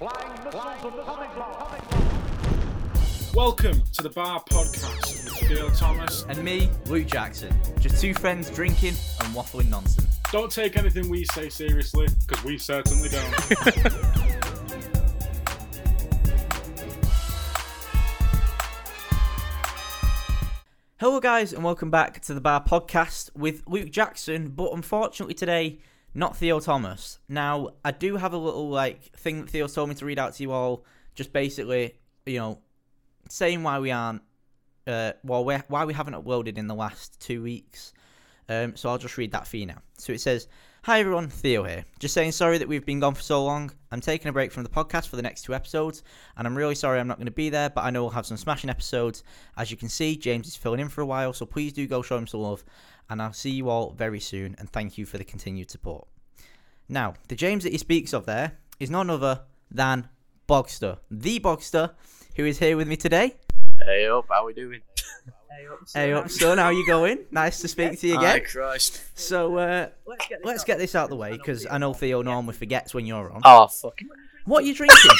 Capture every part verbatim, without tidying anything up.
Welcome to The Bar Podcast with Theo Thomas and me, Luke Jackson. Just two friends drinking and waffling nonsense. Don't take anything we say seriously, because we certainly don't. Hello guys and welcome back to the Bar Podcast with Luke Jackson, but unfortunately today, not Theo Thomas. Now, I do have a little like thing that Theo's told me to read out to you all, just basically, you know, saying why we aren't, uh, well, we're, why we haven't uploaded in the last two weeks. Um, so I'll just read that for you now. So it says, "Hi everyone, Theo here. Just saying sorry that we've been gone for so long. I'm taking a break from the podcast for the next two episodes, and I'm really sorry I'm not going to be there, but I know we'll have some smashing episodes. As you can see, James is filling in for a while, so please do go show him some love, and I'll see you all very soon, and thank you for the continued support." Now, the James that he speaks of there is none other than Bogster, the Bogster, who is here with me today. Hey up, how we doing? Hey up, son, hey up, son how you going? Nice to speak to you again. Hi, Christ. So, uh, let's get this, let's get this out of the way, because I know Theo normally forgets when you're on. Oh, fuck. What are you drinking?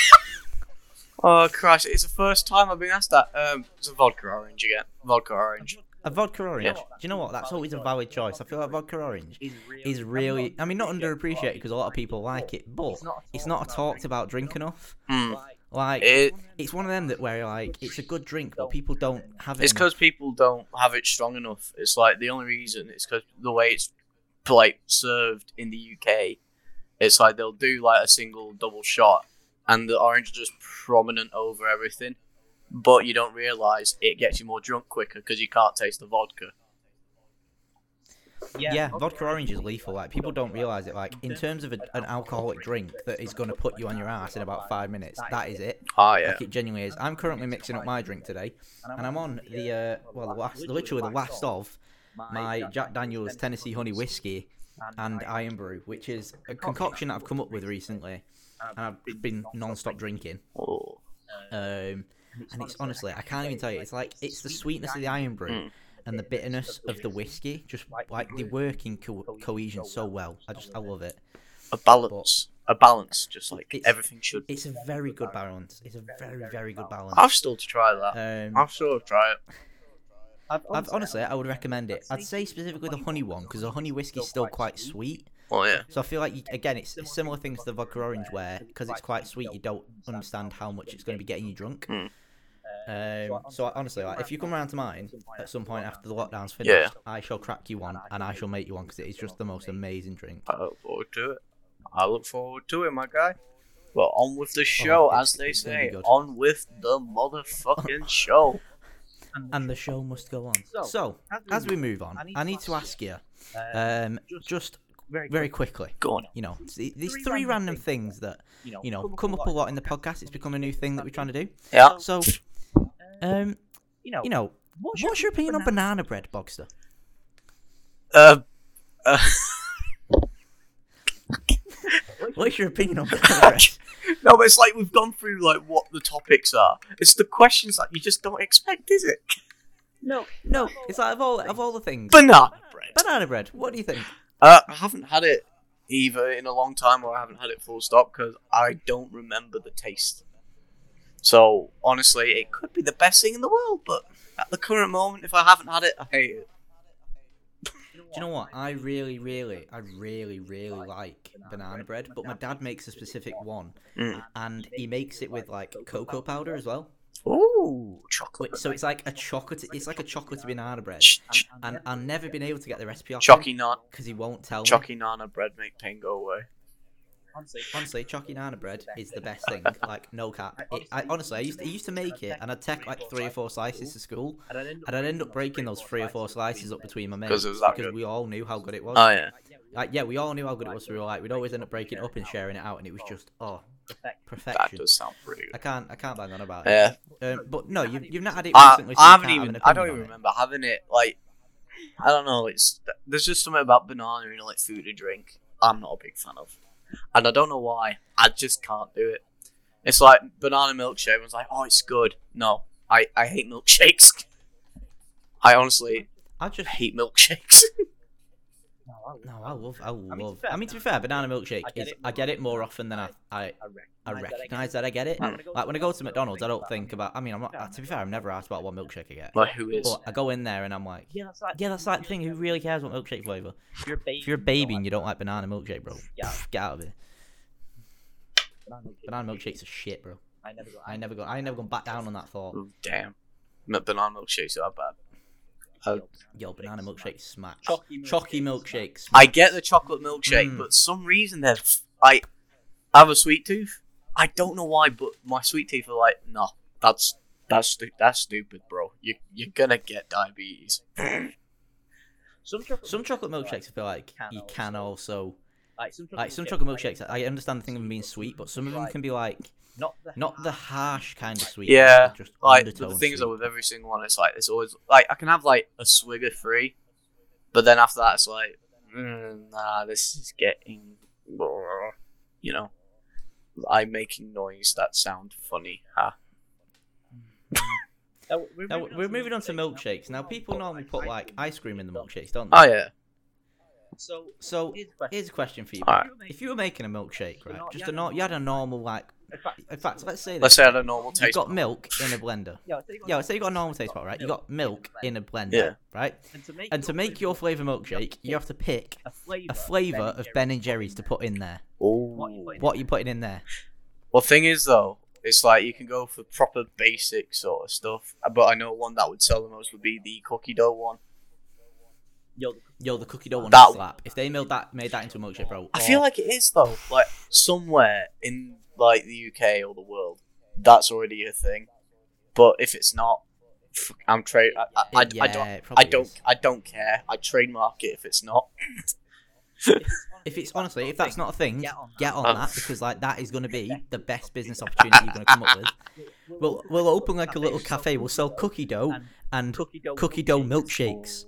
Oh, Christ, it's the first time I've been asked that. Um, it's a vodka orange again. Vodka orange. A vodka orange? Yeah. Do you know what? That's always a valid choice. I feel like vodka orange is really, I mean, not underappreciated, because a lot of people like it, but it's not a talked about drink enough. Hmm. Like, it, it's one of them that where, like, it's a good drink, but people don't have it. It's because people don't have it strong enough. It's, like, the only reason is because the way it's, like, served in the U K, it's, like, they'll do, like, a single double shot, and the orange is just prominent over everything, but you don't realise it gets you more drunk quicker because you can't taste the vodka. Yeah, yeah, vodka orange is lethal. Like, people don't realise it. Like, in terms of a, an alcoholic drink that is going to put you on your ass in about five minutes, that is it. Oh, yeah. Like, it genuinely is. I'm currently mixing up my drink today, and I'm on the, uh, well, the last, literally the last of my Jack Daniel's Tennessee Honey Whiskey and Irn-Bru, which is a concoction that I've come up with recently, and I've been non-stop drinking. Um, and it's honestly, I can't even tell you, it's like, it's the sweetness of the Irn-Bru, mm. and the bitterness of the whiskey, just like they work in co- cohesion so well. I just, I love it. A balance, but a balance, just like everything should. It's a very good balance. It's a very, very good balance. I've still to try that. Um, I've still to try it. I've, I've honestly, I would recommend it. I'd say specifically the honey one, because the honey whiskey is still quite sweet. Oh yeah. So I feel like you, again, it's a similar thing to the vodka orange, where because it's quite sweet, you don't understand how much it's going to be getting you drunk. Mm. Um, so I, honestly, like, if you come around to mine at some point after the lockdown's finished, yeah. I shall crack you one and I shall make you one, because it is just the most amazing drink. I look forward to it. I look forward to it, my guy. Well, on with the show, oh, as they say. On with the motherfucking show. And the show must go on. So, as we move on, I need to ask you, um, just very quickly, go on. You know, these three random things that, you know, come up a lot in the podcast. It's become a new thing that we're trying to do. Yeah. So, Um, you know, you know, what's, what's your opinion banana? on banana bread, Bogster? Uh, uh what's your opinion on banana bread? No, but it's like we've gone through like what the topics are. It's the questions that you just don't expect, is it? No, no. It's like of all of all the things, banana bread. Banana bread. What do you think? Uh, I haven't had it either in a long time, or I haven't had it full stop, because I don't remember the taste. So, honestly, it could be the best thing in the world, but at the current moment, if I haven't had it, I hate it. Do you know what? I really, really, I really, really like banana bread, but my dad makes a specific one, mm. and he makes it with, like, cocoa powder as well. Ooh, chocolate. So it's like a chocolate, it's like a chocolate banana bread, and, and I've never been able to get the recipe off Chocky him, because he won't tell Chocky me. Chocky nana bread make pain go away. Honestly, honestly, Chocky Nana bread is the best thing. Like, no cap. It, I, honestly, I used to, I used to make it, and I'd take like three or four slices to school, and I'd end up breaking those three or four slices up between my mates, because good. we all knew how good it was. Oh yeah, like yeah, we all knew how good it was. So we were like, we'd always end up breaking it up and sharing it out, and it was just oh, perfection. That does sound pretty good. I can't, I can't bang on about it. Yeah, um, but no, you've you've not had it recently. I, I haven't even. Have I don't even remember it. having it. Like, I don't know. It's there's just something about banana in you know, like food and drink. I'm not a big fan of. And I don't know why. I just can't do it. It's like banana milkshake. Everyone's like, "Oh, it's good." No, I, I hate milkshakes. I honestly, I just hate milkshakes. No, I love, I love. I mean, love. Fair, I mean to be fair, banana milkshake I is. It, I get it more often than I, I, I recognize that I get it. Like when I go to McDonald's, I don't think about. I mean, I'm not. To be fair, I'm never asked about what milkshake I get. Like who is? But I go in there and I'm like, yeah, that's like, yeah, that's like the thing. Who really cares what milkshake flavor? If you're a baby, if you're a baby and you don't like banana milkshake, bro, yeah, get out of it. Banana milkshakes are shit, bro. I never, go, I never go. I never gone back down on that thought. Damn, no, banana milkshakes are bad. Uh, Yo, banana milkshake smash. Chocky, Chocky milkshake smash. I get the chocolate milkshake, mm. but some reason they're. I have a sweet tooth. I don't know why, but my sweet teeth are like, no, that's that's stu- that's stupid, bro. You you're gonna get diabetes. some chocolate some chocolate milkshakes, I feel like can you can also. also like some chocolate, like some chocolate milkshakes. I understand the thing of them being sweet, but some of them can be like. Not the, not the harsh kind of sweet. Yeah, just like the thing sweet. Is that with every single one, it's like it's always like I can have like a swig of three, but then after that it's like, mm, nah, this is getting, you know, I'm making noise that sound funny. Huh? now, we're, now, moving we're moving on to milkshakes. Now people normally put like ice cream in the milkshakes, don't they? Oh yeah. So, so here's a question for you. Right. If you were making a milkshake, right, just a no- you had a normal like. In fact, let's say this. Let's say I had a normal taste. You got milk in a blender. Yeah, let's say you got a normal taste pot, right? You got milk in a blender, yeah. right? And to make, and to make your flavour milkshake, you have to pick a flavour of Ben and Jerry's to put in there. Ooh. What are you putting in there? Well, thing is, though, it's like you can go for proper basic sort of stuff, but I know one that would sell the most would be the cookie dough one. Yo, the, Yo, the cookie dough one that... slap. If they made that, made that into a milkshake, bro. Or... I feel like it is, though. Like, somewhere in... like the U K or the world, that's already a thing. But if it's not, I'm trade. I, I, I, yeah, I don't. I don't. Is. I don't care. I trademark it if it's not. if it's honestly, if that's not a thing, get on that, get on um, that because like that is going to be the best business opportunity you're going to come up with. We'll we'll open like a little cafe. We'll sell cookie dough and cookie dough milkshakes.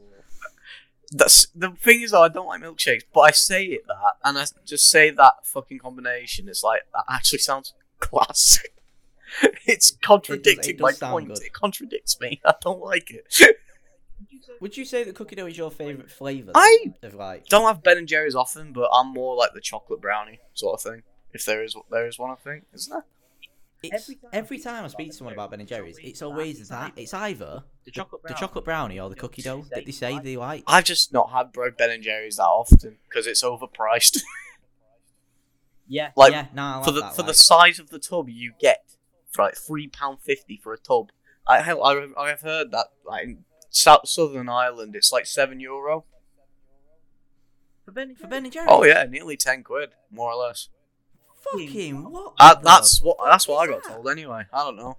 That's the thing is, though, I don't like milkshakes, but I say it that, and I just say that fucking combination. It's like that actually sounds class. It's contradicting it does, it does my point. Good. It contradicts me. I don't like it. Would you say that cookie dough is your favourite flavour? I of like... don't have Ben and Jerry's often, but I'm more like the chocolate brownie sort of thing. If there is, there is one, I think, isn't there? It's, every, time every time I speak to someone about Ben and Jerry's, it's always that. It's either the chocolate, the, the chocolate brownie or the cookie dough that they say they like. I've just not had Ben and Jerry's that often because it's overpriced. yeah, like yeah, no, I like for the that, for like. the size of the tub you get, for like three pound fifty for a tub. I hell, I I've heard that like in South Southern Ireland it's like seven euro for Ben for Ben and Jerry's. Oh yeah, nearly ten quid, more or less. Fucking what? Uh, that's what. That's what I got told anyway. I don't know.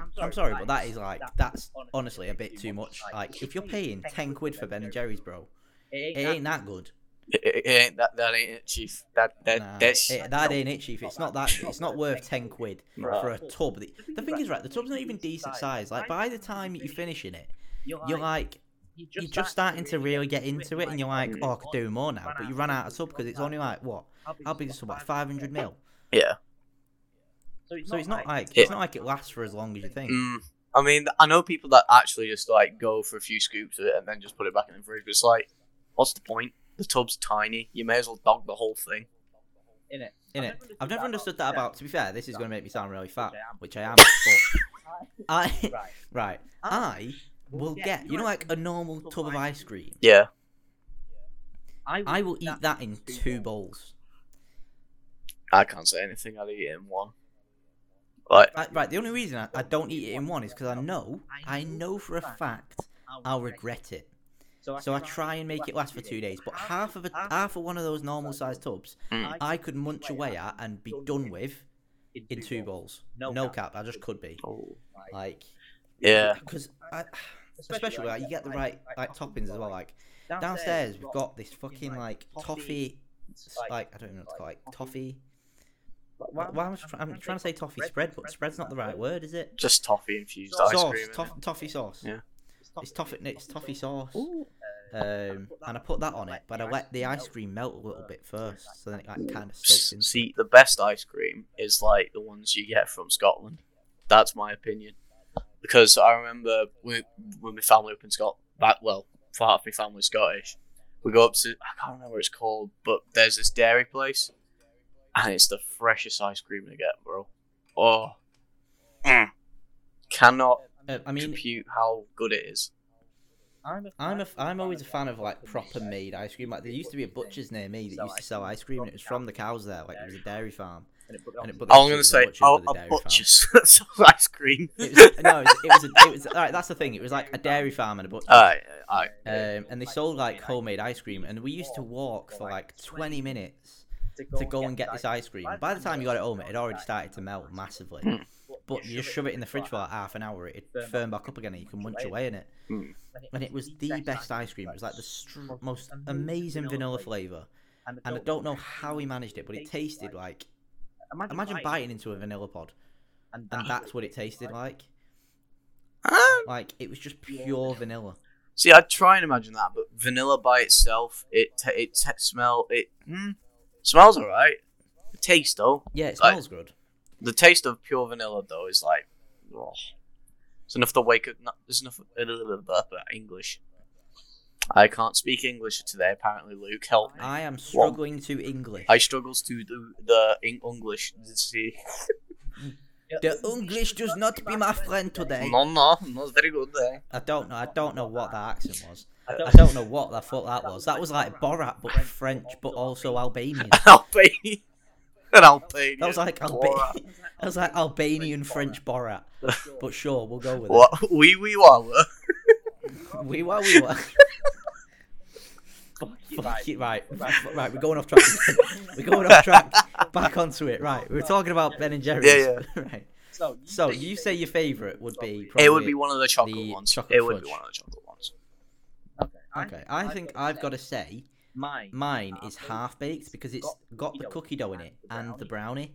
I'm sorry, I'm sorry, but that is like that's honestly a bit too much. Like if you're paying ten quid for Ben and Jerry's, bro, it ain't that good. It, it, it ain't that. That ain't it, chief. That that nah, that's, it, that ain't it, chief. It's not that. It's not worth ten quid for a tub. The, the thing is, right, the tub's not even decent size. Like by the time you're finishing it, you're like. You're just, you're just starting to really get into it, and you're like, oh, I could do more now. But you run out of tub because it's only like, what? How big is it? Like five hundred mil? Yeah. So it's not, so it's not like it, it's not like it lasts for as long as you think. Mm, I mean, I know people that actually just like go for a few scoops of it and then just put it back in the fridge. But it's like, what's the point? The tub's tiny. You may as well dog the whole thing. In it. In it. I've never understood that about, to be fair, this is going to make me sound really fat, which I am. But I, right. I... We'll get, you know, like a normal tub of ice cream. Yeah. I will eat that in two bowls. I can't say anything. I'll eat it in one. Like, right, right. The only reason I, I don't eat it in one is because I know, I know for a fact I'll regret it. So I try and make it last for two days. But half of a, half of one of those normal sized tubs, mm. I could munch away at and be done with in two bowls. No cap. I just could be. Like. Yeah, because I, especially like you get the right like toppings as well. Like downstairs we've got this fucking like toffee, like I don't even know what to call it, like toffee. Why, why am I trying, I'm trying to say toffee spread, but spread's not the right word, is it? Just toffee infused sauce, ice cream. Toff, toffee sauce. Yeah, it's toffee. It's toffee sauce. Ooh. Um, and I put that on it, but I let the ice cream melt a little bit first, so then it like kind of soaks in. See, the best ice cream is like the ones you get from Scotland. That's my opinion. Because I remember when, when my family up in Scotland, well, part of my family's Scottish, we go up to, I can't remember what it's called, but there's this dairy place, and it's the freshest ice cream you get, bro. Oh. Mm. Cannot uh, I mean, compute how good it is. I'm a I'm, a, I'm always a fan of, like, proper made ice cream. Like, there used to be a butcher's near me that used to sell ice cream, and it was from the cows there. Like, it was a dairy farm. And it put I'm going to say, oh, a butcher's ice cream. It was, no, it was, it was, a, it was all right, that's the thing. It was, like, a dairy farm and a butcher's. All right, all right. Um, and they sold, like, homemade ice cream, and we used to walk for, like, twenty minutes to go and get this ice cream. By the time you got it home, it had already started to melt massively. Hmm. But you just shove it in the fridge for like half an hour, it'd firm back up again and you can munch away in it. Mm. And it was the best ice cream. It was like the str- most amazing vanilla flavour. And I don't know how he managed it, but it tasted like... Imagine biting into a vanilla pod. And that's what it tasted like. Like, it was just pure vanilla. See, I'd try and imagine that, but vanilla by itself, it t- it t- smell, it mm, smells alright. The taste, though. Yeah, it smells like, good. The taste of pure vanilla, though, is like, oh, it's enough to wake up. No, there's enough uh, English. I can't speak English today. Apparently, Luke, help me. I am struggling what? to English. I struggles to do the English. See, the English does not be my friend today. No, no, not very good day. I don't know. I don't know what that accent was. I don't know what the fuck that was. That was like Borat, but French, but also Albanian. Albanian. An Albanian. That was like Albanian. That was like Albanian French Borat. But sure, we'll go with what? it. Wee wee wah wah. Wee wah wee wah. Fuck it, right. Right. right, right. We're going off track. We're going off track. Back onto it. Right, we were talking about Ben and Jerry's. Yeah, yeah. Right. So, so you say your favourite would be? Probably it would be one of the chocolate the ones. Chocolate it would fudge. be one of the chocolate ones. Okay. Okay. I think I've got to say. Mine, Mine is half baked because it's got the cookie dough in it and the brownie.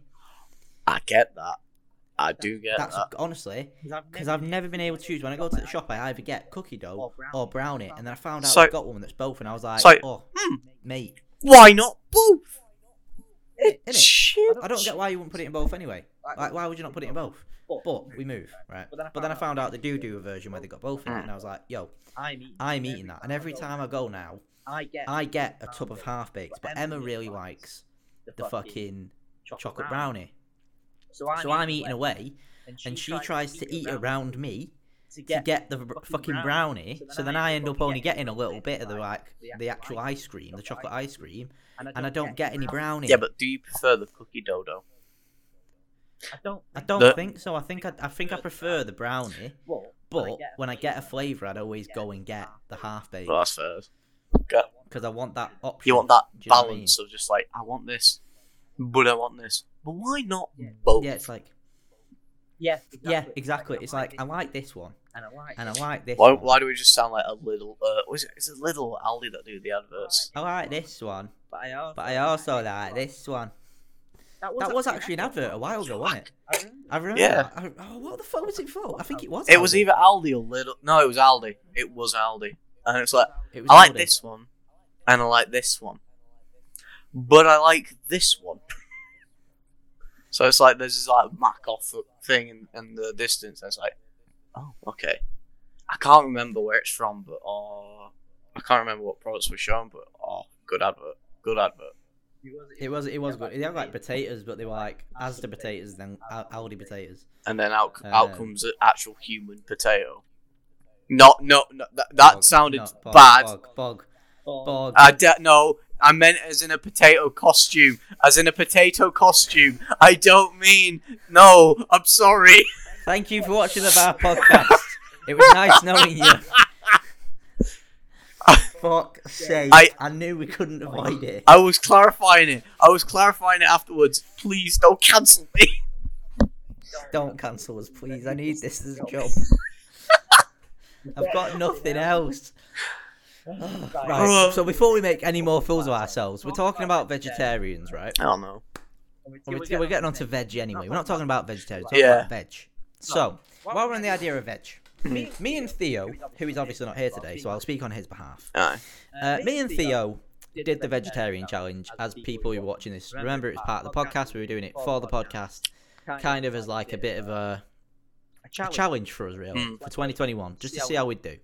I get that. I do get That's, that. Honestly, because I've never been able to choose. When I go to the shop, I either get cookie dough or brownie, and then I found out so, I got one that's both, and I was like, so, "Oh, hmm, mate, why not both?" It's I don't get why you wouldn't put it in both anyway. Like, why would you not put it in both? But we move, right? But then I found out the doo-doo version where they got both in it, and I was like, "Yo, I'm eating that." And every time I go now. I get, I get a tub of half-baked, but Emma really likes the fucking chocolate brownie. So I'm, so I'm eating away, and she tries to eat around me to get the fucking brownie, so then I end up only getting a little bit of the like the actual ice cream, the chocolate ice cream, and I don't get any brownie. Yeah, but do you prefer the cookie dough, though? I don't, I don't the... think so. I think I, I think I prefer the brownie, but when I get a flavour, I'd always go and get the half-baked. Well, that's fair. Because I want that option. You want that you know balance I mean? Of just like, I want this, but I want this. But why not yeah. both? Yeah, it's like, yeah, exactly. yeah, exactly. It's like, I like this one, and I like, and I like this why, one. Why do we just sound like a Lidl, uh, was it, it's a Lidl Aldi that do the adverts? I like this one, but I also, but I also like, like this one. That was, that was actually an advert a while ago, wasn't it? I remember. Yeah. I, oh, what the fuck was it for? I think it was It Aldi. was either Aldi or Lidl. No, it was Aldi. It was Aldi. And it's like, it I like this one, and I like this one, but I like this one. So it's like, there's this like Mac off thing in, in the distance, and it's like, oh, okay. I can't remember where it's from, but oh, I can't remember what products were shown, but oh, good advert, good advert. It was, it was good. They had like potatoes, but they were like Asda potatoes, then Aldi potatoes. And then out, uh, out comes an actual human potato. No, no, no, that, that bog, sounded no, bog, bad. Bog, bog, bog. I de- no, I meant as in a potato costume. As in a potato costume. I don't mean, no, I'm sorry. Thank you for watching The Bar Podcast. It was nice knowing you. Fuck sake, I, I knew we couldn't avoid it. I was clarifying it. I was clarifying it afterwards. Please don't cancel me. Don't cancel us, please. I need this as a job. I've got nothing else. Oh, right. So before we make any more fools of ourselves, we're talking about vegetarians, right? I don't know. We're, we're getting on to veg anyway. We're not talking about vegetarians. We're talking yeah. about veg. So while we're on the idea of veg, mm-hmm. me and Theo, who is obviously not here today, so I'll speak on his behalf. Right. Uh, me and Theo did the vegetarian challenge. As people who are watching this remember, it was part of the podcast. We were doing it for the podcast, kind of as like a bit of a. A challenge for us, really, mm. for twenty twenty-one, just to see how we'd do.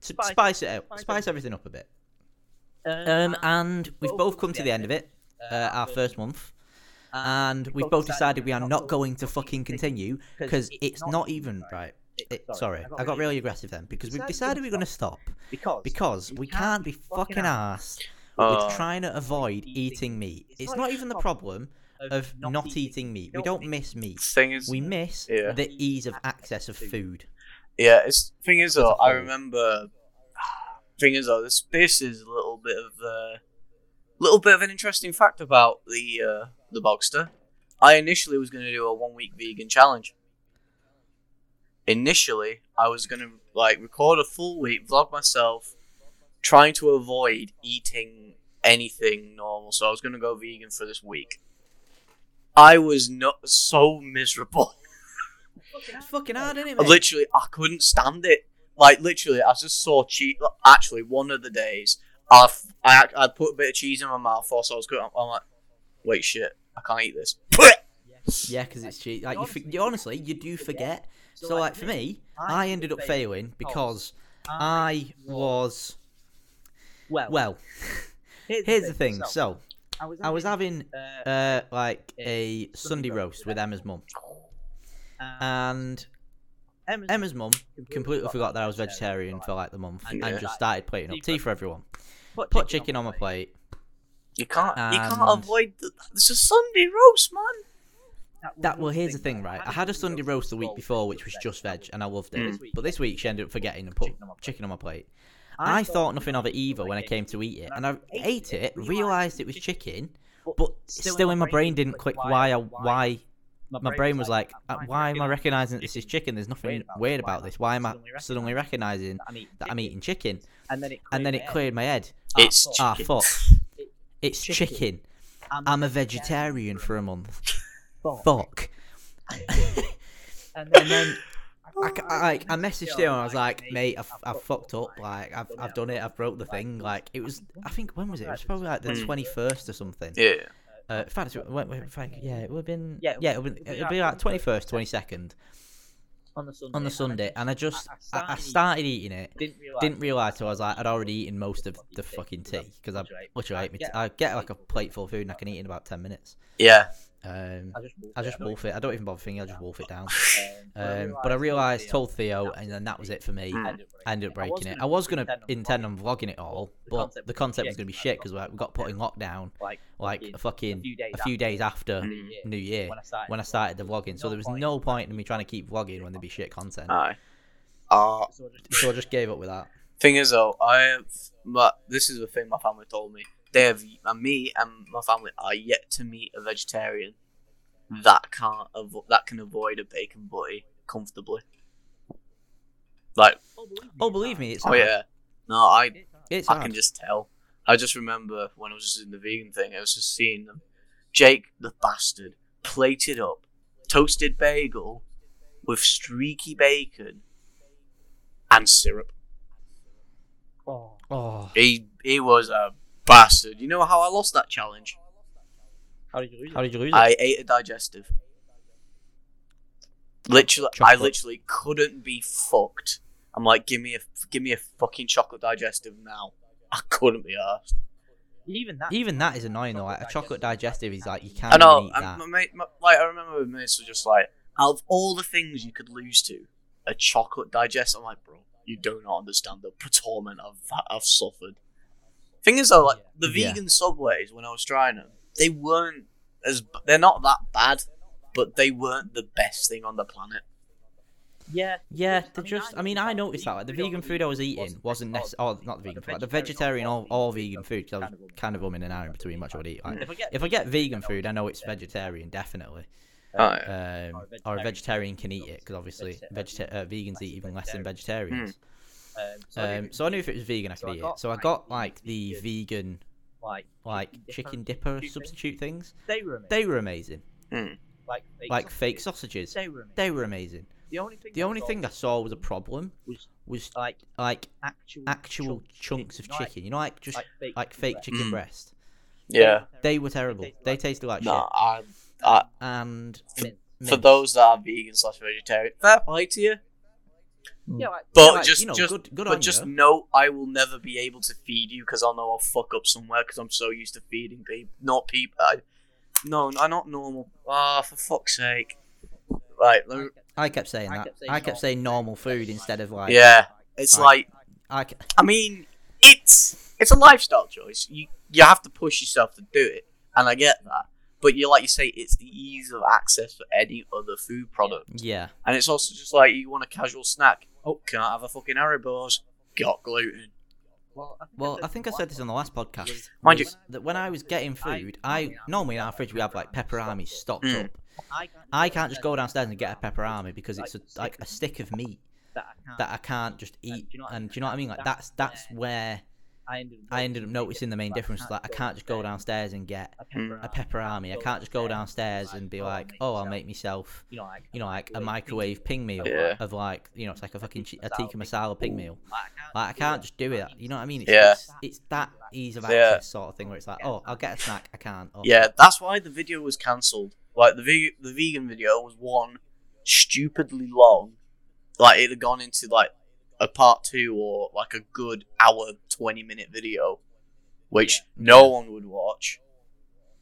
To spice it out, spice everything up a bit. Um, and we've both come to the end of it, uh, our first month, and we've both decided we are not going to fucking continue because it's not even right. It, sorry, I got really aggressive then because we've decided we're going to stop because we can't be fucking arsed with trying to avoid eating meat. It's not even the problem of not eating meat. We don't miss meat. We miss the ease of access of food. Yeah, it's thing is though, I remember. Thing is though, this this is a little bit of a uh, little bit of an interesting fact about the uh, the Bogster. I initially was going to do a one week vegan challenge. Initially, I was going to like record a full week vlog myself, trying to avoid eating anything normal. So I was going to go vegan for this week. I was not so miserable. It's fucking hard, isn't it, mate? Literally, I couldn't stand it. Like, literally, I just saw cheese. Actually, one of the days, I, f- I, I put a bit of cheese in my mouth, so I was good. I'm, I'm like, wait, shit, I can't eat this. Yeah, because it's cheese. Like, you f- you, honestly, you do forget. So, like, for me, I ended up failing because I was... Well, well here's the thing. So, I was having, uh, like, a Sunday roast with Emma's mum. And Emma's, Emma's mum completely forgot that I was vegetarian for like the month and yeah. just started plating up tea for everyone. Put, Put chicken, chicken on my plate. You can't you can't avoid the, it's a Sunday roast, man. That, that well here's the thing, right? I had a Sunday roast the week before which was just veg and I loved it. Mm. But this week she ended up forgetting and put chicken on my plate. I thought nothing of it either when I came to eat it, and I ate it, realised it was chicken, but still in my brain didn't click why I why My brain, my brain was like, like why am I recognising that this is chicken? There's nothing weird about this. Why am I suddenly recognising that I'm eating chicken? And then it cleared, then it cleared my head. It's ah, chicken. fuck. It's chicken. I'm a vegetarian for a month. Fuck. And then I, I, I messaged him and I was like, mate, I've, I've fucked up. Like, I've, I've done it. I've broke the thing. Like, it was, I think, when was it? It was probably like the twenty-first or something. Yeah. Uh, fact, yeah, it would have been, yeah, it would be like twenty-first, twenty-second on the Sunday, on the Sunday and I just, I, I started eating it, didn't realise till I was like, I'd already eaten most of the fucking tea, because I literally ate me, t- I get like a plate full of food and I can eat in about ten minutes. Yeah. Um, I just wolf it, I don't even bother thinking, I just wolf it down. Um, but I realised, told Theo, and then that was it for me. I ended up breaking it. I was going to intend on vlogging it all, but the concept was going to be shit, because we got put in lockdown, like, a fucking, a few days after New Year, when I started the vlogging, so there was no point in me trying to keep vlogging when there'd be shit content. Aye. Uh, so I just gave up with that. Thing is though, I have, but this is the thing my family told me. They have, and me and my family are yet to meet a vegetarian that can't avo- that can avoid a bacon butty comfortably. Like, oh, believe me, it's oh hard. yeah, no, I, it's I hard. can just tell. I just remember when I was just in the vegan thing, I was just seeing them. Jake the bastard plated up toasted bagel with streaky bacon and syrup. Oh, oh. he he was a. Bastard. You know how I lost that challenge? How did you lose it? How did you lose it? I ate a digestive. Literally, chocolate. I literally couldn't be fucked. I'm like, give me a, give me a fucking chocolate digestive now. I couldn't be arsed. Even that, even that is annoying though. Like, a chocolate digestive is like, you can't. I know. Eat that. My mate, my, like I remember my mates were just like, out of all the things you could lose to, a chocolate digestive. I'm like, bro, you do not understand the torment I've I've suffered. Thing is though, like, the yeah. vegan Subways, when I was trying them, they weren't as, they're not that bad, but they weren't the best thing on the planet. Yeah, yeah, they're just, I mean, I noticed that, like, the vegan food I was eating wasn't necessarily, oh, not the vegan food, like, the vegetarian or, or vegan food, because I was kind of umming and ahhing between much I would eat. Like, if I get vegan food, I know it's vegetarian, definitely. Oh, yeah. um, or a vegetarian can eat it, because obviously vegeta- uh, vegans eat even less than vegetarians. Mm. Um, so, um, I so I knew if it was vegan I could so eat I got, it. So I got like the vegan, like, like chicken dipper substitute things. They were amazing. They were amazing. Mm. Like, fake, like sausages. fake sausages. They were amazing. They were amazing. The only thing, the only thing I saw was a problem was, was like like actual, actual chunks of chicken. chicken. You know, like just like fake, like fake chicken, chicken breast. breast. Yeah. They were terrible. They tasted like, they tasted like nah, shit. I, I, and for, for those that are vegan slash vegetarian, fair play to you. Yeah, like, but yeah, like, just, you know, just, good, good but just you. know, I will never be able to feed you because I'll know I'll fuck up somewhere because I'm so used to feeding people, not people. I, no, I'm not normal. Ah, oh, for fuck's sake! Right, I, I kept saying I that. Kept saying I kept saying normal food instead of like. Yeah, it's like. like I, I mean, it's it's a lifestyle choice. You you have to push yourself to do it, and I get that. But you like you say, it's the ease of access for any other food product. Yeah, and it's also just like you want a casual snack. Oh, can't have a fucking Haribo's. Got gluten. Well, I think, well, I, think I said this on the last podcast. Mind you, that when I was getting food, I normally in our fridge we have like pepperami stocked mm. up. I can't just go downstairs and get a pepperami because it's a, like a stick of meat that I can't just eat. And do you know what I mean? Like that's that's where I ended up noticing the main difference. Like I can't just go downstairs and get mm. a pepperami. I can't just go downstairs and be like, oh, I'll make myself, you know, like a microwave ping meal yeah. of like, you know, it's like a fucking a tikka masala ping meal. Like I can't just do it. You know what I mean? It's yeah. it's, it's that ease of access yeah. sort of thing where it's like, oh, I'll get a snack. I can't. Oh. Yeah, that's why the video was cancelled. Like the ve- the vegan video was one stupidly long. Like it had gone into like a part two or like a good hour twenty minute video, which yeah. no one would watch.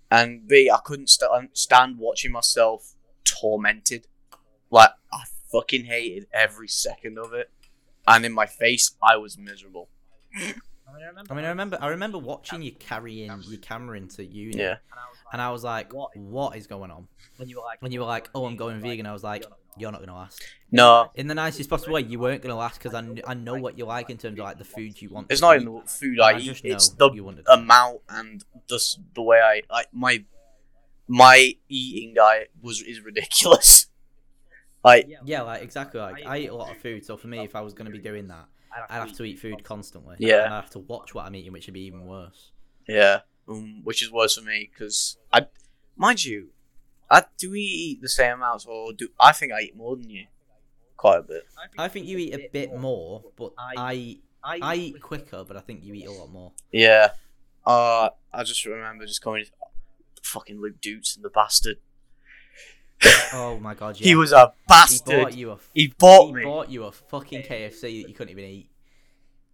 And B, I couldn't st- stand watching myself tormented. Like I fucking hated every second of it, and in my face, I was miserable. I mean, I remember, I, mean, I, remember I remember watching you carrying your camera into uni, yeah. and I was like, what is going on? When you were like, when you were like oh, I'm going vegan, I was like, you're not going to ask. No. In the nicest possible way, you weren't going to ask, because I, kn- I know what you like in terms of like the food you want. It's not eat. even the food I, I eat, it's the amount and the, the way I, I... My my eating diet was is ridiculous. Like, yeah, like exactly. Like I eat a lot of food, so for me, if I was going to be doing that, I'd have to eat food constantly. Yeah. And I'd have to watch what I'm eating, which would be even worse. Yeah. Um, which is worse for me, because I... Mind you, I, do we eat the same amounts, or do... I think I eat more than you. Quite a bit. I think you eat a bit more, but I... I eat quicker, but I think you eat a lot more. Yeah. Uh, I just remember just coming... Fucking Luke Dutes and the bastard. Oh my god! Yeah. He was a bastard. He bought you a. F- he bought he me. Bought you a fucking K F C that you couldn't even eat.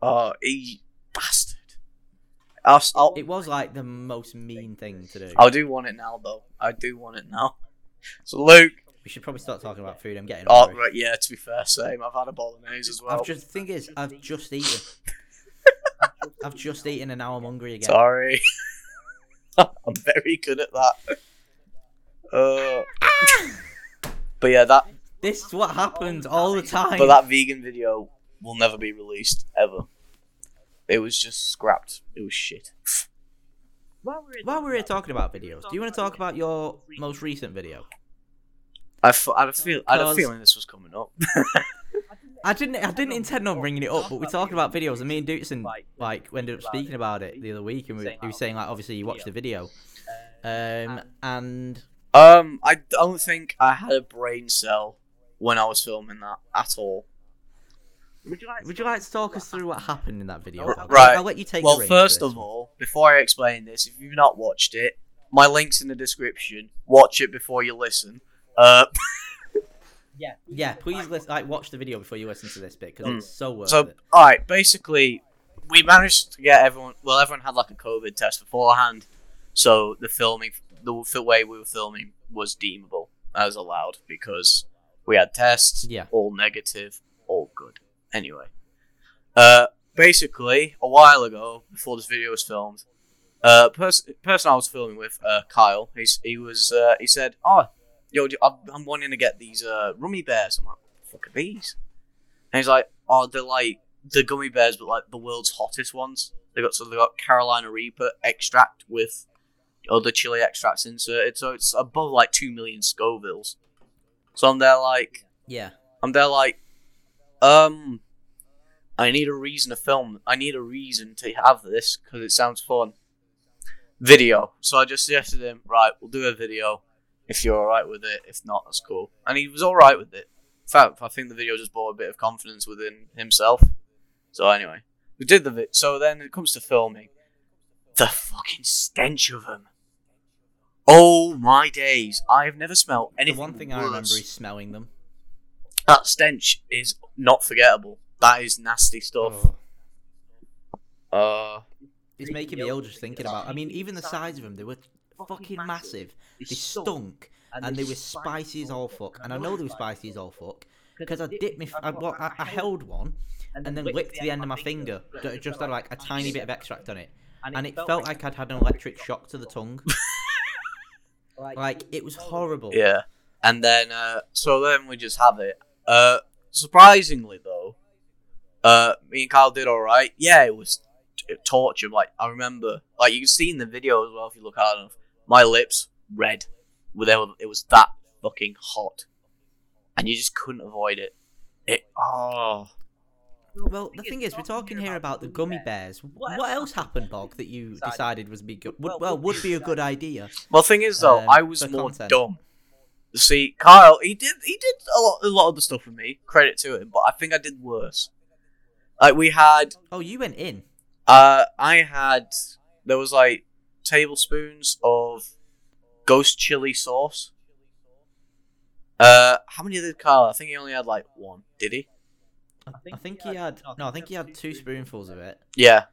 Oh, he bastard! I'll, I'll, it was like the most mean thing to do. I do want it now, though. I do want it now. So Luke, we should probably start talking about food. I'm getting. Oh right, yeah. To be fair, same. I've had a bolognese as well. I've just, the thing is, I've just eaten. I've just eaten, and now I'm hungry again. Sorry. I'm very good at that. Uh, but yeah, that this is what happens all the time. But that vegan video will never be released ever. It was just scrapped. It was shit. While we're here, While we're here talking about videos, do you want to talk about your most recent video? I, f- I, had, a feel- I had a feeling this was coming up. I didn't. I didn't intend on bringing it up, but we talked about videos, and me and Dutson like ended up speaking about it the other week, and we, we were saying like, obviously you watched the video, um, and. Um, I don't think I had a brain cell when I was filming that at all. Would you like to, Would you like to talk us through what happened in that video? I'll, right. I'll let you take well, the reins first of all, before I explain this, if you've not watched it, my link's in the description. Watch it before you listen. Uh, yeah, yeah. Please listen, like, watch the video before you listen to this bit because mm. it's so worth so, it. So, all right. Basically, we managed to get everyone. Well, everyone had like a COVID test beforehand, so the filming. The way we were filming was deemable as allowed because we had tests, yeah. all negative, all good. Anyway, uh, basically, a while ago, before this video was filmed, uh, pers- person I was filming with, uh, Kyle, he's, he was, uh, he said, "Oh, yo, I'm wanting to get these uh, rummy bears." I'm like, "What the fuck are these?" And he's like, "Oh, they're like the gummy bears, but like the world's hottest ones. They got so they got Carolina Reaper extract with." Other chili extracts inserted, so it's above like two million Scovilles. So I'm there like, yeah, I'm there like, um, I need a reason to film. I need a reason to have this because it sounds fun. Video. So I just suggested him, right, we'll do a video if you're all right with it. If not, that's cool. And he was all right with it. In fact, I think the video just brought a bit of confidence within himself. So anyway, we did the vi- so then it comes to filming. The fucking stench of them. Oh my days! I have never smelled anything. The one thing worse. I remember is smelling them. That stench is not forgettable. That is nasty stuff. Oh. Uh, it's making me ill just thinking about it. I mean, even the size of them, they were fucking massive. They stunk, and they were spicy as all fuck. And I know they were spicy as all fuck, because I dipped my... F- I, well, I, I held one, and then licked the end of my finger. It just had, like, a tiny bit of extract on it. And it felt like I'd had an electric shock to the tongue. Like, it was horrible. Yeah. And then, uh, so then we just have it. Uh, surprisingly, though, uh, me and Kyle did all right. Yeah, it was t- torture. Like, I remember, like, you can see in the video as well, if you look hard enough, my lips red. They were, it was that fucking hot. And you just couldn't avoid it. It, oh. Well, the thing is, we're talking here about the gummy bears. What else happened, Bog, that you decided was be good? Would, well, would be a good idea. Well, the thing is, though, um, I was more content. dumb. See, Kyle, he did he did a lot a lot of the stuff with me. Credit to him, but I think I did worse. Like, we had... Oh, you went in. Uh, I had... There was, like, tablespoons of ghost chili sauce. Uh, how many did Kyle? I think he only had, like, one. Did he? I think, I think he had... No, I think he had two spoonfuls of it. Yeah.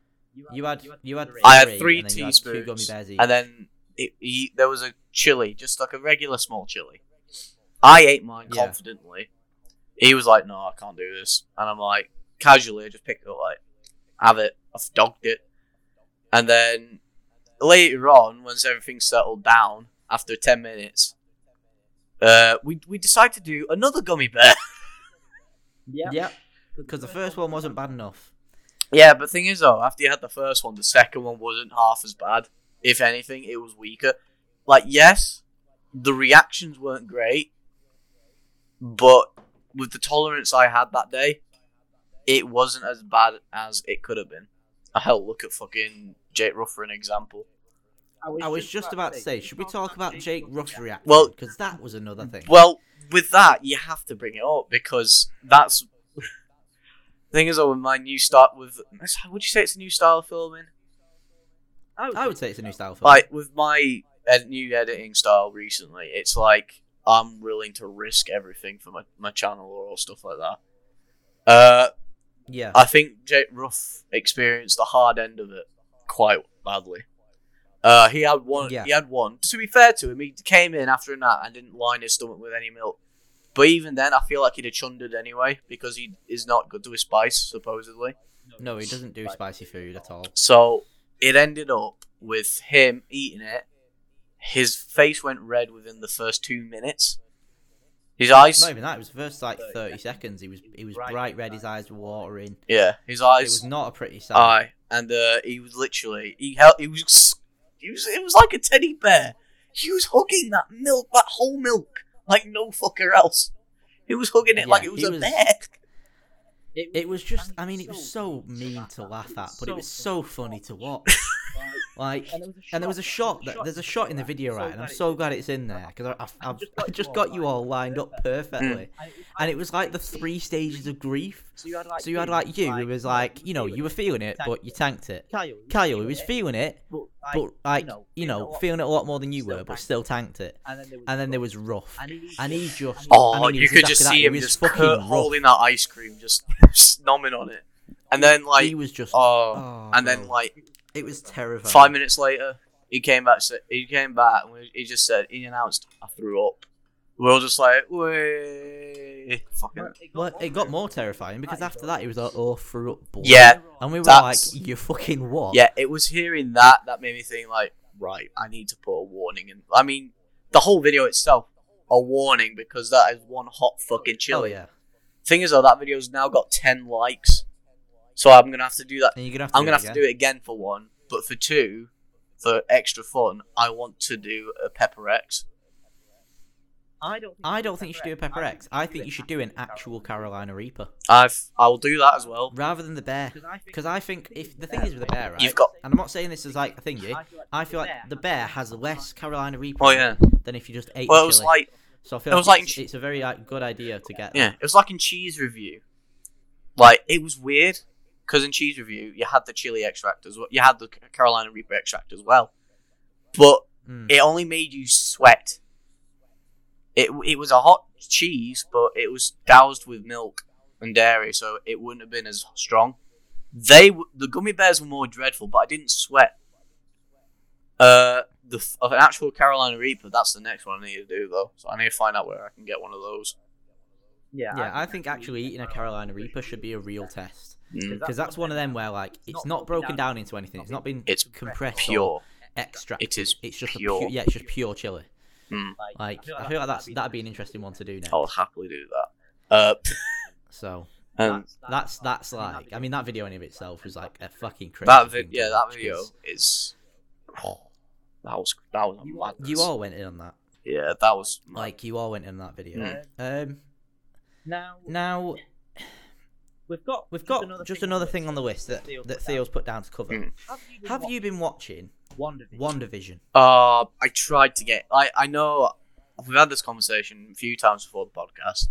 You had you had. Three, I had three and teaspoons. Had two gummy bears each. And then it, he, there was a chili, just like a regular small chili. I ate mine confidently. Yeah. He was like, no, I can't do this. And I'm like, casually, I just picked it up, like, have it. I've dogged it. And then later on, once everything settled down, after ten minutes, uh, we we decided to do another gummy bear. Yeah. Yeah. Because the first one wasn't bad enough. Yeah, but the thing is, though, after you had the first one, the second one wasn't half as bad. If anything, it was weaker. Like, yes, the reactions weren't great. But with the tolerance I had that day, it wasn't as bad as it could have been. Hell, look at fucking Jake Ruff for an example. I was just about to say, should we talk about Jake Ruff's reaction? Well, because that was another thing. Well, with that, you have to bring it up, because that's... the thing is, with my new start with... Would you say it's a new style of filming? I would, I would say it's a new style of filming. Like, with my ed- new editing style recently, it's like... I'm willing to risk everything for my, my channel or stuff like that. Uh, yeah. I think Jake Ruff experienced the hard end of it quite badly. Uh, he had one. Yeah. He had one. To be fair to him, he came in after a nap and didn't line his stomach with any milk. But even then, I feel like he'd have chundered anyway, because he is not good to his spice, supposedly. No, he doesn't do spicy food at all. So it ended up with him eating it. His face went red within the first two minutes. His eyes... Not even that, it was the first, like, thirty seconds. He was he was bright red, his eyes were watering. Yeah, his eyes... It was not a pretty sight. Aye, and uh, he was literally... He held, he was, he was... It was like a teddy bear. He was hugging that milk, that whole milk, like no fucker else. He was hugging it yeah, like it was a was, bear. It, it was just... I mean, it was so mean to laugh at, but it was so funny to watch. Like, and there was a shot, that, there's a shot in the video, right, and I'm so glad it's in there, because I, I, I just got you all lined up perfectly, and it was like the three stages of grief. So you had, like, you, who was like, you know, you were feeling it, but you tanked it. Kyle, who was feeling it, but, like, you know, feeling it a lot more than you were, but still tanked it. And then there was Ruff, and he just... Oh, I mean, you could exactly just see that. Him just cur- holding that ice cream, just snomming on it. And then, like... He was just... Oh, and then, like... It was terrifying. Five minutes later, he came back. He came back, and he just said, "He announced I threw up." We were all just like, "Way, fucking." Well, it got more terrifying because after that, he was like, "Oh, threw up." Boy. Yeah, and we were like, "You fucking what?" Yeah, it was hearing that that made me think, like, right, I need to put a warning in. I mean, the whole video itself, a warning, because that is one hot fucking chili. Oh, yeah. Thing is, though, that video's now got ten likes. So I'm gonna have to do that. Gonna to I'm do gonna have again. to do it again for one, but for two, for extra fun, I want to do a Pepper X. I don't. I don't think you should do a Pepper X. I think you should do an actual Carolina Reaper. I've. I'll do that as well. Rather than the bear, because I think if the thing is with the bear, right? You've got. And I'm not saying this as like a thingy. I feel like the bear has less Carolina Reaper. Oh, yeah. Than if you just ate. Well, it was chili. like. So I feel it was like it's, like, it's a very like, good idea to get. Yeah, that. It was like in Cheese Review. Like, it was weird. Because in Cheese Review, you had the chili extract as well. You had the Carolina Reaper extract as well. But mm. it only made you sweat. It it was a hot cheese, but it was doused with milk and dairy, so it wouldn't have been as strong. They w- the gummy bears were more dreadful, but I didn't sweat. Uh, the f- of an actual Carolina Reaper, that's the next one I need to do, though. So I need to find out where I can get one of those. Yeah, yeah. I, I think actually eating a Carolina Reaper should be a real test. Because mm. that's one of them where, like, it's not broken down into anything. It's not been it's compressed pure. Or extracted. It is it's just pure. A pure. Yeah, it's just pure chili. Mm. Like, I feel like, I feel like that's, that'd be an interesting one to do next. I'll happily do that. Uh, so... Um, that's, that's that's like I mean that video in of itself was like a fucking crazy that vi- yeah that video is oh, that was that was you, madness. You all went in on that yeah that was mad. Like you all went in on that video mm. um now now we've got we've got just another, just thing, another thing on the list that Theo that Theo's put down to cover mm. have, you been, have watch- you been watching WandaVision? WandaVision uh I tried to get I I know we've had this conversation a few times before the podcast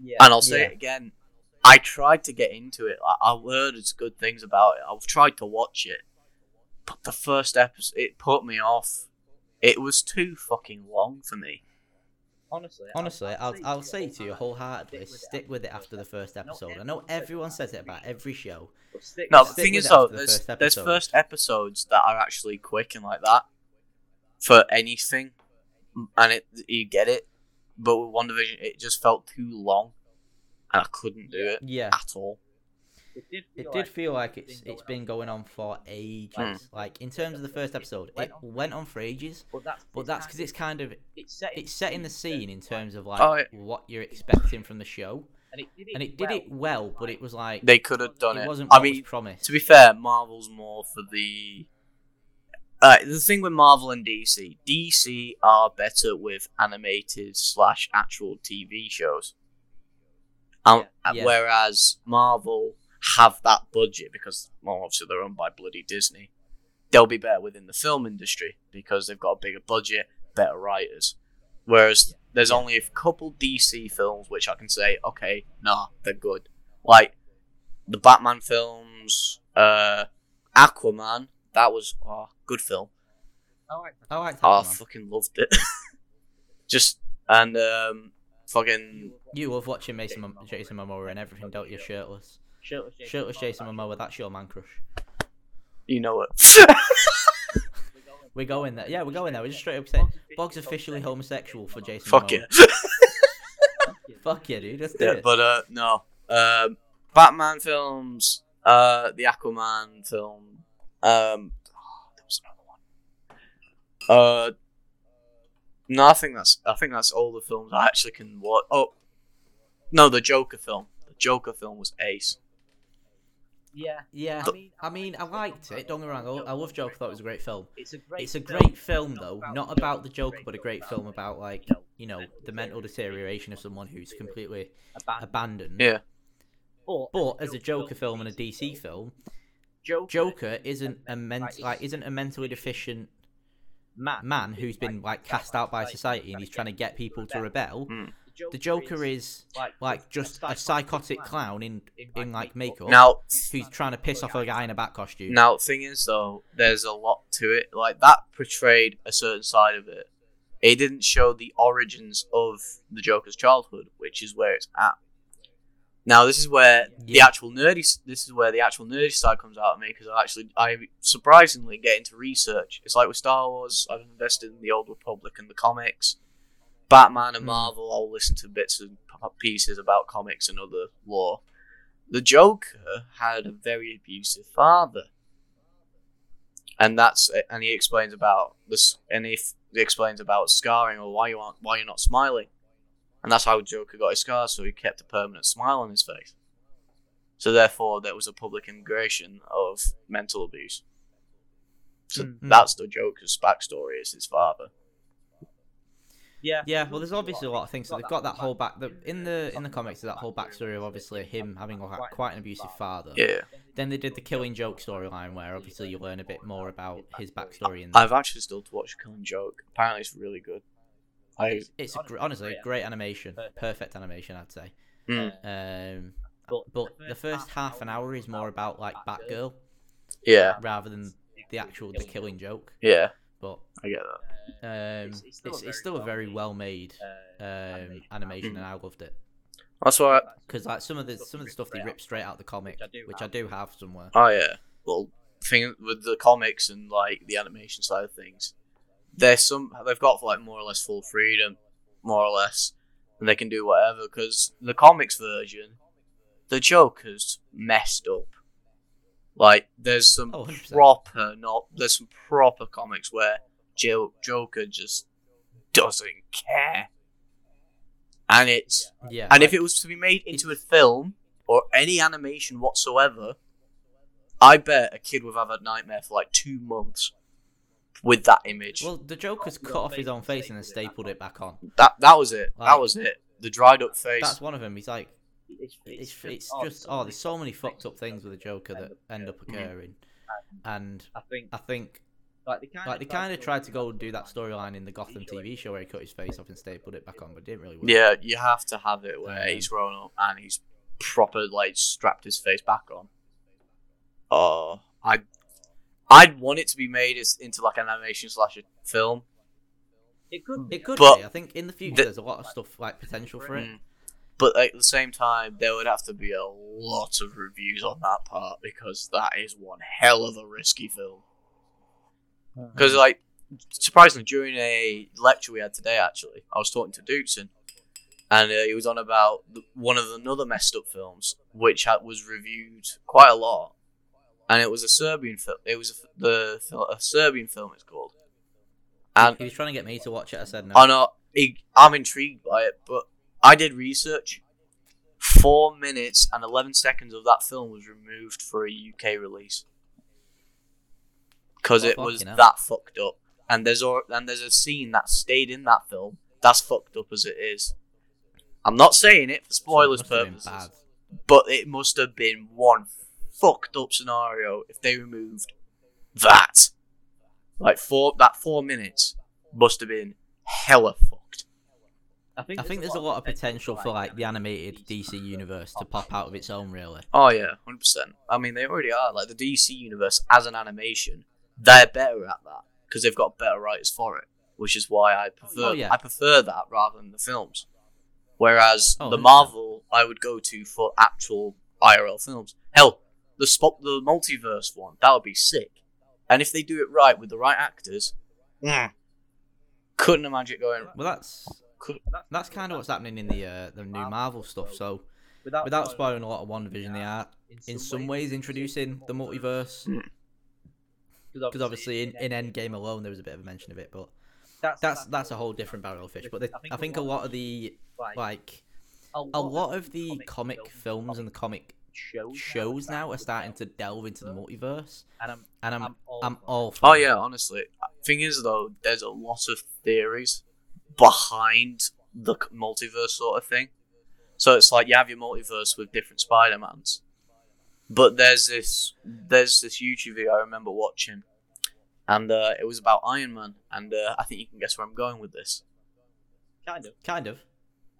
yeah and I'll say yeah. it again I tried to get into it. I, I heard good things about it. I've tried to watch it, but the first episode it put me off. It was too fucking long for me. Honestly, honestly, I'll I'll say to you wholeheartedly, stick with it after the first episode. I know everyone says it about every show. No, the thing is though, there's there's first episodes that are actually quick and like that for anything, and it you get it. But with WandaVision, it just felt too long. I couldn't do it yeah. at all. It did feel, it did like, feel like it's it's been going on for ages. Mm. Like, in terms of the first episode, it went on for ages, but that's because it's kind of... It's setting the scene in terms of, like, oh, it, what you're expecting from the show. And it did it, and it, did it well, but it was like... They could have done it. It wasn't what I mean, was promised. To be fair, Marvel's more for the... Uh, the thing with Marvel and D C, D C are better with animated slash actual T V shows. Um, yeah, yeah. Whereas Marvel have that budget because, well, obviously they're owned by bloody Disney. They'll be better within the film industry because they've got a bigger budget, better writers. Whereas yeah, there's yeah. only a couple D C films which I can say, okay, nah, they're good. Like the Batman films, uh, Aquaman. That was a oh, good film. I liked that. I liked that. Oh, I fucking loved it. Just and um. Fucking you love watching Mason Mom- Jason Momoa and everything, don't you? Shirtless, shirtless Jason, shirtless Jason Momoa. That's your man crush. You know it. We're going there. Yeah, we're going there. We're just straight up saying Bog's officially homosexual for Jason. Fuck Momoa. Yeah. Fuck yeah, dude. Let's do yeah, it. But uh, no. Um, Batman films. Uh, the Aquaman film. Um, oh, there was another one. Uh. No, I think that's I think that's all the films I actually can watch. Oh, no, the Joker film. The Joker film was ace. Yeah, yeah. The, I mean, I mean, I liked it. Don't get me wrong. I love Joker. I thought it was a great film. It's a great. It's a great film, though. Not about the Joker, but a great film about, like, you know, the mental deterioration of someone who's completely abandoned. Yeah. But as a Joker film and a D C film, Joker isn't a ment- like isn't a mentally deficient. Man, man who's been, like, cast out by society and he's trying to get people to rebel. Mm. The Joker is, like, just a psychotic clown in, in like, makeup now, who's trying to piss off a guy in a bat costume. Now, thing is, though, there's a lot to it. Like, that portrayed a certain side of it. It didn't show the origins of the Joker's childhood, which is where it's at. Now, this is where yeah. the actual nerdy this is where the actual nerdy side comes out of me, because I actually I surprisingly get into research. It's like with Star Wars, I've invested in the Old Republic and the comics. Batman and Marvel, I'll listen to bits and pieces about comics and other lore. The Joker had a very abusive father, and that's and he explains about this, and he explains about scarring or why you aren't why you're not smiling. And that's how Joker got his scars, so he kept a permanent smile on his face. So therefore, there was a public immigration of mental abuse. So mm-hmm. that's the Joker's backstory, is his father. Yeah, yeah. Well, there's obviously a lot of things. So they've got that whole back... The, in the in the comics, there's that whole backstory of, obviously, him having quite an abusive father. Yeah. Then they did the Killing Joke storyline, where, obviously, you learn a bit more about his backstory. In I've actually still to watch Killing Joke. Apparently, it's really good. I, it's a, honestly a great animation, perfect animation, I'd say. Mm. Um, but the first half an hour is more about, like, Batgirl, yeah, rather than the actual the Killing Joke. Yeah, but I get that. Um, it's, it's still, it's, a, very it's still a very well-made uh, animation, animation and I loved it. That's why, because like some of the some of the stuff they ripped straight out of the comic, which I do, which have. I do have somewhere. Oh yeah, well, thing with the comics and like the animation side of things, there's some they've got like more or less full freedom, more or less, and they can do whatever. Because the comics version, the Joker's messed up. Like there's some oh, proper not there's some proper comics where Joker just doesn't care. And it's yeah, and like, if it was to be made into a film or any animation whatsoever, I bet a kid would have had a nightmare for like two months with that image. Well, the Joker's cut off his own face and then stapled it back on. That that was it. Like, that was it. The dried up face. That's one of them. He's like, it's, it's, it's just oh, there's so many fucked up things with the Joker that end up occurring, and I think I think. Like they kind, like they kind of tried to go and do that storyline in the Gotham T V show where he cut his face off and stapled it back on, but it didn't really work. Yeah, you have to have it where um, he's grown up and he's proper like strapped his face back on. Oh, I, I'd want it to be made as, into like an animation slash film. It could, it could. But be. I think in the future th- there's a lot of stuff like potential for it. But at the same time, there would have to be a lot of reviews on that part because that is one hell of a risky film. Because, like, surprisingly, during a lecture we had today, actually, I was talking to Dukeson, and uh, he was on about the, one of the another messed up films, which had, was reviewed quite a lot, and it was a Serbian film. It was a, the a Serbian film. It's called. And he was trying to get me to watch it. I said no. I know. He, I'm intrigued by it, but I did research. Four minutes and eleven seconds of that film was removed for a U K release. Because oh, it was that up. fucked up, and there's or, and there's a scene that stayed in that film that's fucked up as it is. I'm not saying it for spoilers so it purposes, but it must have been one fucked up scenario if they removed that. Like four that four minutes must have been hella fucked. I think there's, I think there's a lot of potential for like the animated D C universe to pop out of its own, really. Oh yeah, one hundred percent. I mean, they already are. Like the D C universe as an animation. They're better at that because they've got better writers for it, which is why I prefer oh, yeah. I prefer that rather than the films. Whereas oh, the Marvel, I would go to for actual I R L films. Hell, the spot the multiverse one that would be sick, and if they do it right with the right actors, mm. couldn't imagine it going. Well, that's could, that's kind of what's happening in the uh, the new Marvel stuff. So without, without spoiling a lot of WandaVision, they are in some ways introducing the multiverse. Mm. Because obviously, in, in Endgame alone, there was a bit of a mention of it, but that's that's, that's a whole different barrel of fish. But they, I think a lot of the like a lot of the comic films and the comic shows now are starting to delve into the multiverse, and I'm and I'm I'm all for it. Oh yeah, honestly, thing is though, there's a lot of theories behind the multiverse sort of thing. So it's like you have your multiverse with different Spider-Mans. But there's this there's this YouTube video I remember watching, and uh, it was about Iron Man, and uh, I think you can guess where I'm going with this. Kind of, kind of.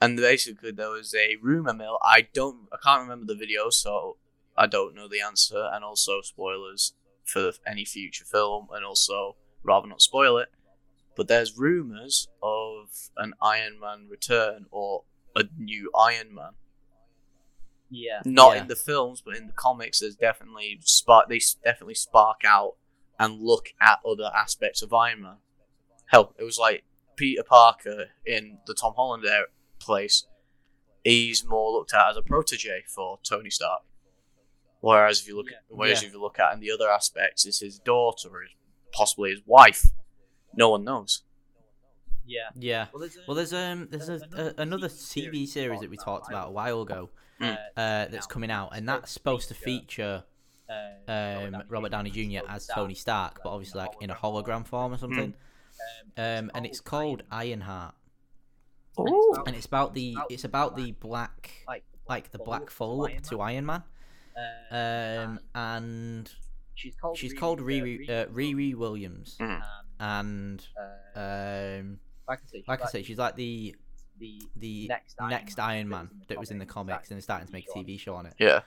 And basically, there was a rumor mill. I don't, I can't remember the video, so I don't know the answer. And also, spoilers for any future film, and also rather not spoil it. But there's rumors of an Iron Man return or a new Iron Man. Yeah, not yeah. in the films, but in the comics, there's definitely spark. They definitely spark out and look at other aspects of Iron Man. Hell, it was like Peter Parker in the Tom Holland place. He's more looked at as a protege for Tony Stark. Whereas if you look, yeah. at, whereas yeah. if you look at in the other aspects, it's his daughter or possibly his wife. No one knows. Yeah, yeah. Well, there's, a, well, there's um, there's a, a, another T V series that we talked about a while ago, uh, uh, that's coming out, and that's supposed to feature um Robert Downey Junior as Tony Stark, but obviously like in a hologram form or something. Um, and it's called Ironheart. Ooh. And it's about the it's about the black like the black follow up to Iron Man. Um, and she's called Riri uh, Riri Williams. Mm. And um, like I say, like I say, she's like the the next Iron, next Iron Man that was in the comics, and they're starting to make a T V show on it. Yeah.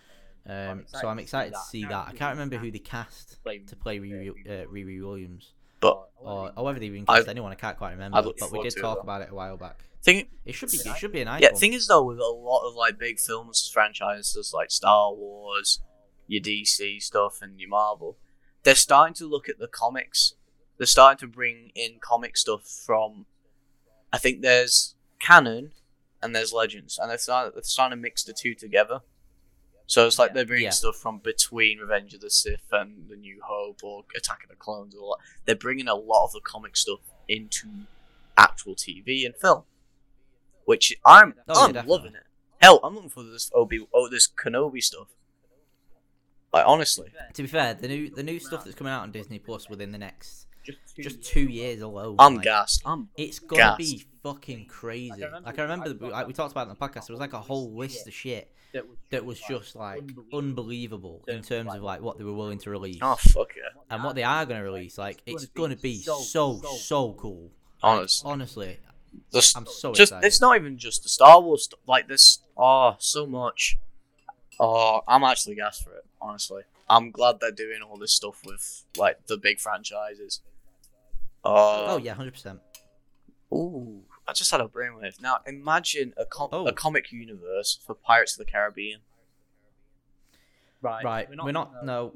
Um, so I'm excited to see that. I can't remember who they cast to play Riri, uh, Riri Williams. But or, or whether they even kissed anyone, I can't quite remember. But we did talk about it a while back. Think it should be. It should be an icon. Yeah. Thing is, though, with a lot of like big films franchises like Star Wars, your D C stuff, and your Marvel, they're starting to look at the comics. They're starting to bring in comic stuff from. I think there's canon, and there's legends, and they're starting, they're starting to mix the two together. So it's like yeah, they're bringing yeah. stuff from between Revenge of the Sith and The New Hope or Attack of the Clones. Or all that. They're bringing a lot of the comic stuff into actual T V and film, which I'm oh, I'm yeah, loving it. Hell, I'm looking for this Obi oh this Kenobi stuff. Like honestly, to be fair, the new the new stuff that's coming out on Disney Plus within the next just two, just two years alone. I'm like, gassed. I'm it's gonna gassed. be fucking crazy. I remember, like I remember, the, like we talked about it in the podcast. There was like a whole list of shit. That was, that was just like unbelievable, unbelievable in terms of like what they were willing to release. Oh fuck yeah! And what they are going to release, like it's going to be so so, so cool. Honestly, like, honestly, the, I'm so just, excited. It's not even just the Star Wars stuff. Like this, oh so much. Oh, I'm actually gassed for it. Honestly, I'm glad they're doing all this stuff with like the big franchises. Oh, oh yeah, hundred percent. Ooh. I just had a brainwave. Now, imagine a, com- oh. a comic universe for Pirates of the Caribbean. Right, right. We're not, we're not no.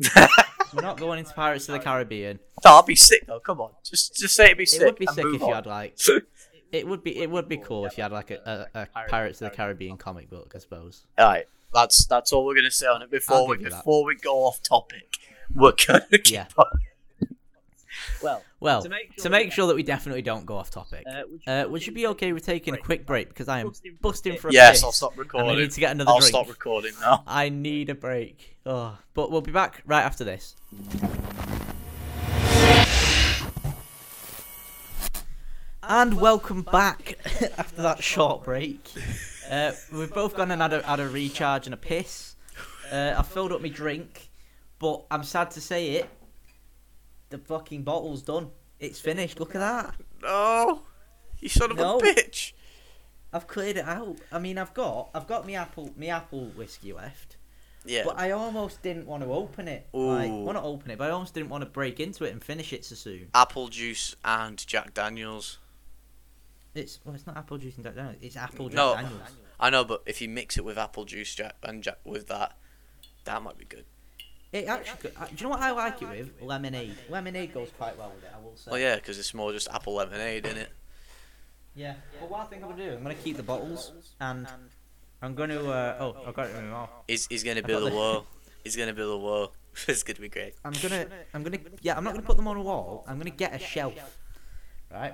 We're not going into Pirates of the Caribbean. No, I'd be sick though. Come on, just just say it'd be sick. It would be sick if on. you had like. It would be it would be cool if you had like a, a, a Pirates of the Caribbean comic book, I suppose. All right, that's that's all we're gonna say on it before we before that. we go off topic. We're gonna keep yeah. on. Well, well, to make sure, to make sure that we definitely don't go off topic, uh, would, you uh, would you be okay with taking a quick break? Because I am busting for a yes, piss. I'll stop recording. And I need to get another I'll drink. I'll stop recording now. I need a break. Oh, but we'll be back right after this. And welcome back after that short break. Uh, we've both gone and had a, had a recharge and a piss. Uh, I filled up my drink, but I'm sad to say it. The fucking bottle's done. It's finished. Look at that. No, you son of no. a bitch. I've cleared it out. I mean, I've got, I've got my apple, my apple whiskey left. Yeah. But I almost didn't want to open it. Ooh. Like, well, not open it, but I almost didn't want to break into it and finish it so soon. Apple juice and Jack Daniel's. It's well, it's not apple juice and Jack Daniel's. It's apple Jack no, Daniel's. I know, but if you mix it with apple juice Jack and Jack with that, that might be good. It actually, do you know what I like it with? Lemonade. Lemonade goes quite well with it, I will say. Oh yeah, because it's more just apple lemonade, isn't it? Yeah. Well, what I think I'm gonna do, I'm gonna keep the bottles, and I'm gonna. Uh, oh, I got it in my mouth. He's he's gonna build a wall. He's gonna build a wall. It's gonna be great. I'm gonna, I'm gonna, yeah, I'm not gonna put them on a wall. I'm gonna get a shelf, right?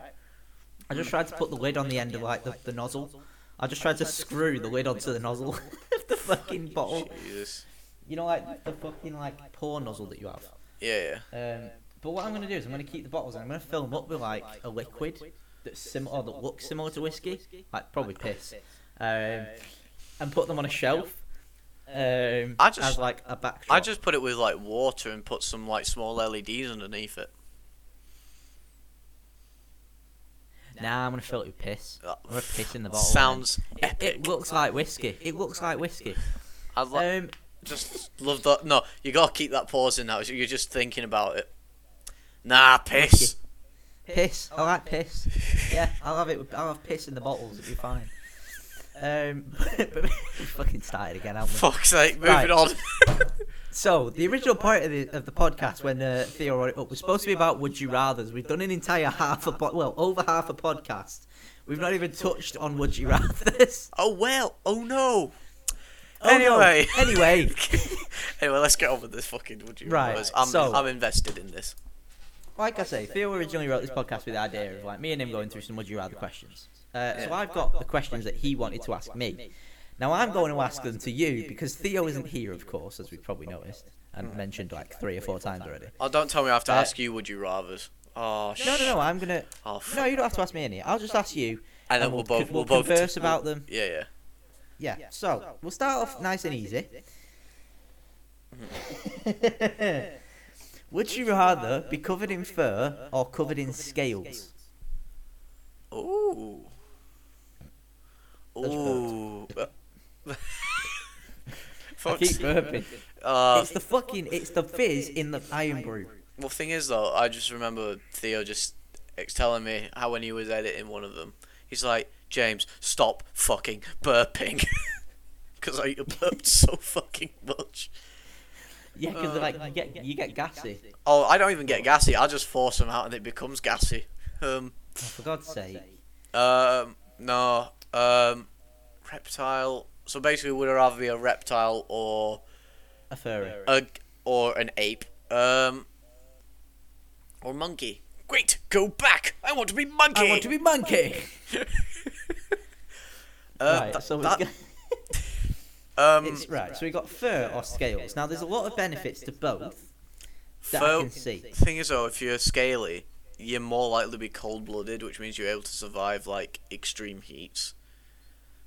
I just tried to put the lid on the end of like the, the nozzle. I just tried to screw the lid onto the nozzle of the fucking bottle. Jesus. You know, like, the fucking, like, pour nozzle that you have? Yeah, yeah. Um, but what I'm going to do is I'm going to keep the bottles and I'm going to fill them up with, like, a liquid that's similar, or that looks similar to whiskey. Like, probably piss. Um, and put them on a shelf. Um, I just, as, like, a backdrop. I just put it with, like, water and put some, like, small L E Ds underneath it. Nah, I'm going to fill it with piss. I'm going to piss in the bottle. Sounds man. epic. It, it looks like whiskey. It looks like whiskey. I'd like... Um, Just love that. No, you gotta keep that pause in now. You're just thinking about it. Nah, piss. Piss. I like piss. Yeah, I'll have it. With, I'll have piss in the bottles. It'll be fine. Um, but fucking started again, haven't we? Fuck's sake, moving right. on. So the original part of the, of the podcast when uh, Theo wrote it up was supposed to be about Would You Rathers. We've done an entire half a po- well over half a podcast. We've not even touched on Would You Rathers. Oh well. Oh no. Oh, anyway, no. anyway, anyway, let's get on with this fucking. Would you? Right, right. I'm, so, I'm invested in this. Like I say, Theo originally wrote this podcast with the idea of like me and him going through some Would You Rather questions. Uh, yeah. So I've got the questions that he wanted to ask me. Now I'm going to ask them to you because Theo isn't here, of course, as we've probably noticed and mm-hmm. mentioned like three or four times already. Oh, don't tell me I have to uh, ask you Would You Rathers. Oh shit. No, no, no. I'm gonna. Oh, no, you don't have to ask me any. I'll just ask you, and, and then we'll, we'll both we'll, we'll converse both... about them. Yeah, yeah. Yeah, so, we'll start off nice and easy. Would you rather be covered in fur or covered in scales? Ooh. Ooh. I keep burping. Uh, it's the fucking, it's the fizz in the Irn-Bru. Well, thing is though, I just remember Theo just telling me how when he was editing one of them, he's like, James, stop fucking burping, because I burped so fucking much. Yeah, because uh, like you get, you get gassy. Oh, I don't even get gassy. I just force them out, and it becomes gassy. Um, oh, for God's sake. Um, no. Um, reptile. So basically, would I rather be a reptile or a furry, a, or an ape, um, or monkey? Great, go back. I want to be monkey. I want to be monkey. uh, right, that, so that... Got... um, it's right. So we got fur or scales. Now there's a lot of benefits to both. That fur, I can see. Thing is, though, if you're scaly, you're more likely to be cold-blooded, which means you're able to survive like extreme heats.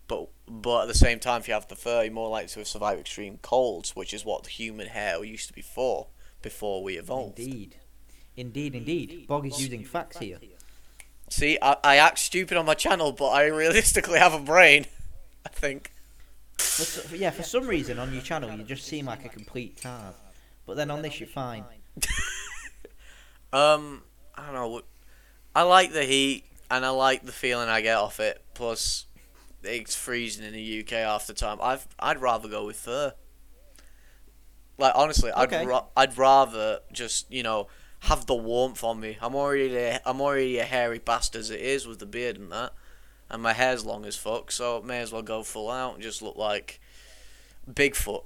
But but at the same time, if you have the fur, you're more likely to survive extreme colds, which is what the human hair used to be for before we evolved. Indeed. Indeed, indeed. Bog is using facts here. See, I, I act stupid on my channel, but I realistically have a brain, I think. But, yeah, for some reason on your channel, you just seem like a complete card. But then on this, you're fine. um, I don't know. I like the heat, and I like the feeling I get off it. Plus, it's freezing in the U K half the time. I've, I'd rather go with fur. Like, honestly, I'd okay. ra- I'd rather just, you know... have the warmth on me. I'm already a, I'm already a hairy bastard as it is with the beard and that, and my hair's long as fuck, so may as well go full out and just look like Bigfoot.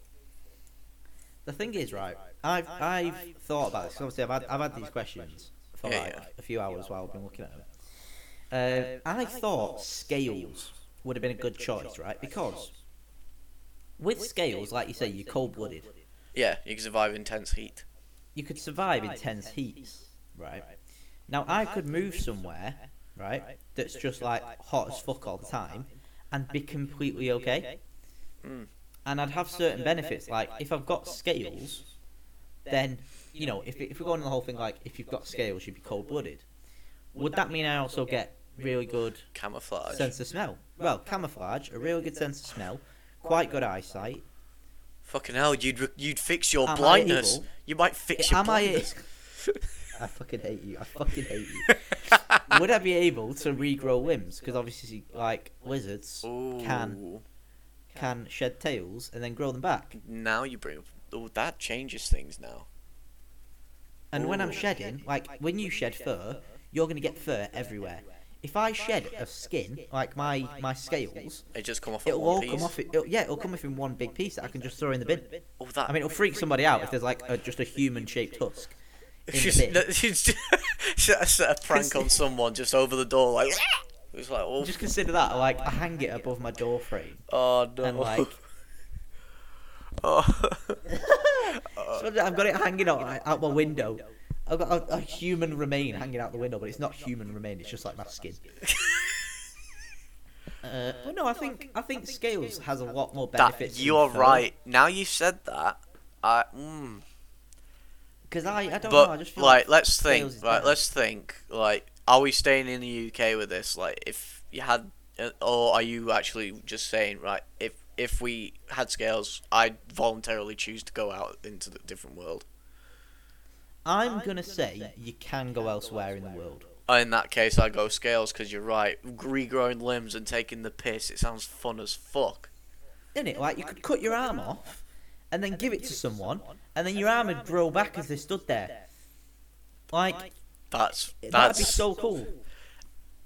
The thing is, right, I've I've thought about this. Obviously, I've had I've had these questions for yeah, like yeah. a few hours while I've been looking at them. Uh, I thought scales would have been a good choice, right? Because with scales, like you say, you're cold-blooded. Yeah, you can survive intense heat. You could survive intense heats, right? Now, I could move somewhere, right, that's just like hot as fuck all the time and be completely okay. Mm. And I'd have certain benefits, like if I've got scales, then, you know, if if we're going on the whole thing, like if you've got scales, you'd be cold-blooded. Would that mean I also get really good camouflage sense of smell? Well, camouflage, a really good sense of smell, quite good eyesight. Fucking hell, you'd you'd fix your am blindness. You might fix your am blindness. I, I fucking hate you. I fucking hate you. Would I be able to regrow limbs? Because obviously, like, lizards Ooh. can can shed tails and then grow them back. Now you bring oh, that changes things now. And Ooh. when I'm shedding, like, when you shed fur, you're going to get fur everywhere. If I shed a skin, like my, my scales, it just come off it'll all piece. come off. It'll, yeah, it'll come off in one big piece that I can just throw in the bin. Oh, that, I mean, it'll freak somebody out if there's like a, just a human-shaped husk in she's, the bin. No, she's just, I set a prank on someone just over the door, like. It's like oh. Just consider that. Like, I hang it above my door frame. Oh no! And like, oh, so I've got it hanging out out my window. I've got a, a human remain hanging out the window, but it's not human remain. It's just like my skin. uh, well, no, I think I think scales has a lot more benefits. That, you're right. Now you said that, I. Because mm. I, I don't but, know. I just feel like, like let's think. Right, better. let's think. Like, are we staying in the U K with this? Like, if you had, or are you actually just saying, right? If if we had scales, I'd voluntarily choose to go out into the different world. I'm, I'm going to say, say you can go, can elsewhere, go elsewhere in the world. In that case, I go scales, because you're right. Regrowing limbs and taking the piss, it sounds fun as fuck. Isn't it? Like, you could cut your arm off, and then and give, it, give to it to someone, and then your arm would grow back as they stood there. Like, that's, that's that'd be so cool.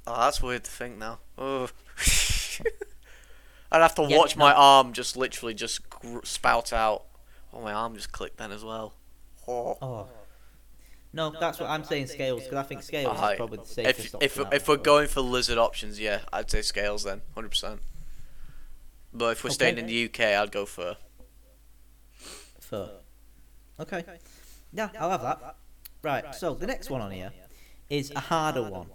Oh, that's weird to think now. Oh. I'd have to yeah, watch my no. arm just literally just gr- spout out. Oh, my arm just clicked then as well. Oh. oh. No, no, that's no, what I'm saying, scales, because I think scales is probably the safest option. If, if, if we're going for lizard options, yeah, I'd say scales then, one hundred percent. But if we're okay. staying in the U K, I'd go fur. Fur. Okay. Yeah, I'll have that. Right, so the next one on here is a harder one.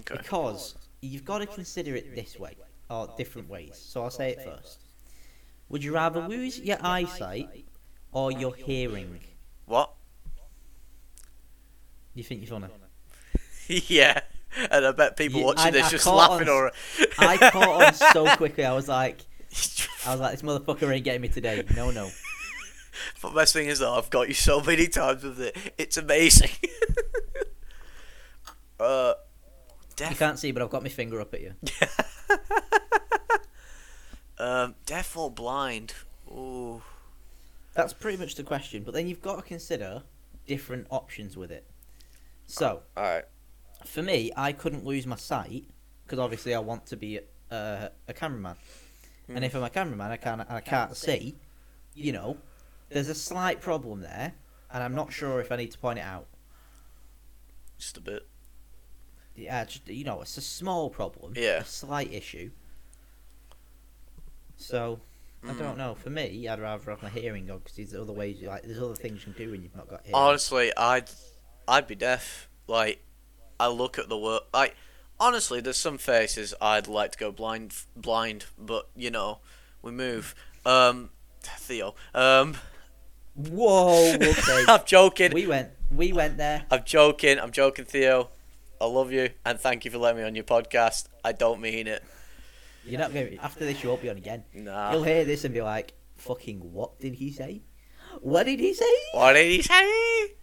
Okay. Because you've got to consider it this way, or different ways. So I'll say it first. Would you rather lose your eyesight or your hearing? What? You think you're funny? Yeah, and I bet people you, watching I, this I just laughing. On, or I caught on so quickly. I was like, I was like, this motherfucker ain't getting me today. No, no. But best thing is though, I've got you so many times with it. It's amazing. uh, def- you can't see, but I've got my finger up at you. um, deaf or blind? Ooh. That's pretty much the question. But then you've got to consider different options with it. So, all right. For me, I couldn't lose my sight because obviously I want to be uh, a cameraman. Mm. And if I'm a cameraman, I can't, I can't see. You know, there's a slight problem there, and I'm not sure if I need to point it out. Just a bit. Yeah, just, you know, it's a small problem. Yeah. A slight issue. So, mm. I don't know. For me, I'd rather have my hearing gone because there's other ways. Like, there's other things you can do when you've not got hearing. Honestly, I'd, I'd be deaf. Like, I look at the world. Like, honestly, there's some faces I'd like to go blind, blind, but you know, we move. Um. Theo. Um, Whoa! Okay. I'm joking. We went. We went there. I'm joking. I'm joking, Theo. I love you and thank you for letting me on your podcast. I don't mean it. You're not going. After this, you won't be on again. Nah. You'll hear this and be like, "Fucking what did he say? What did he say? What did he say?"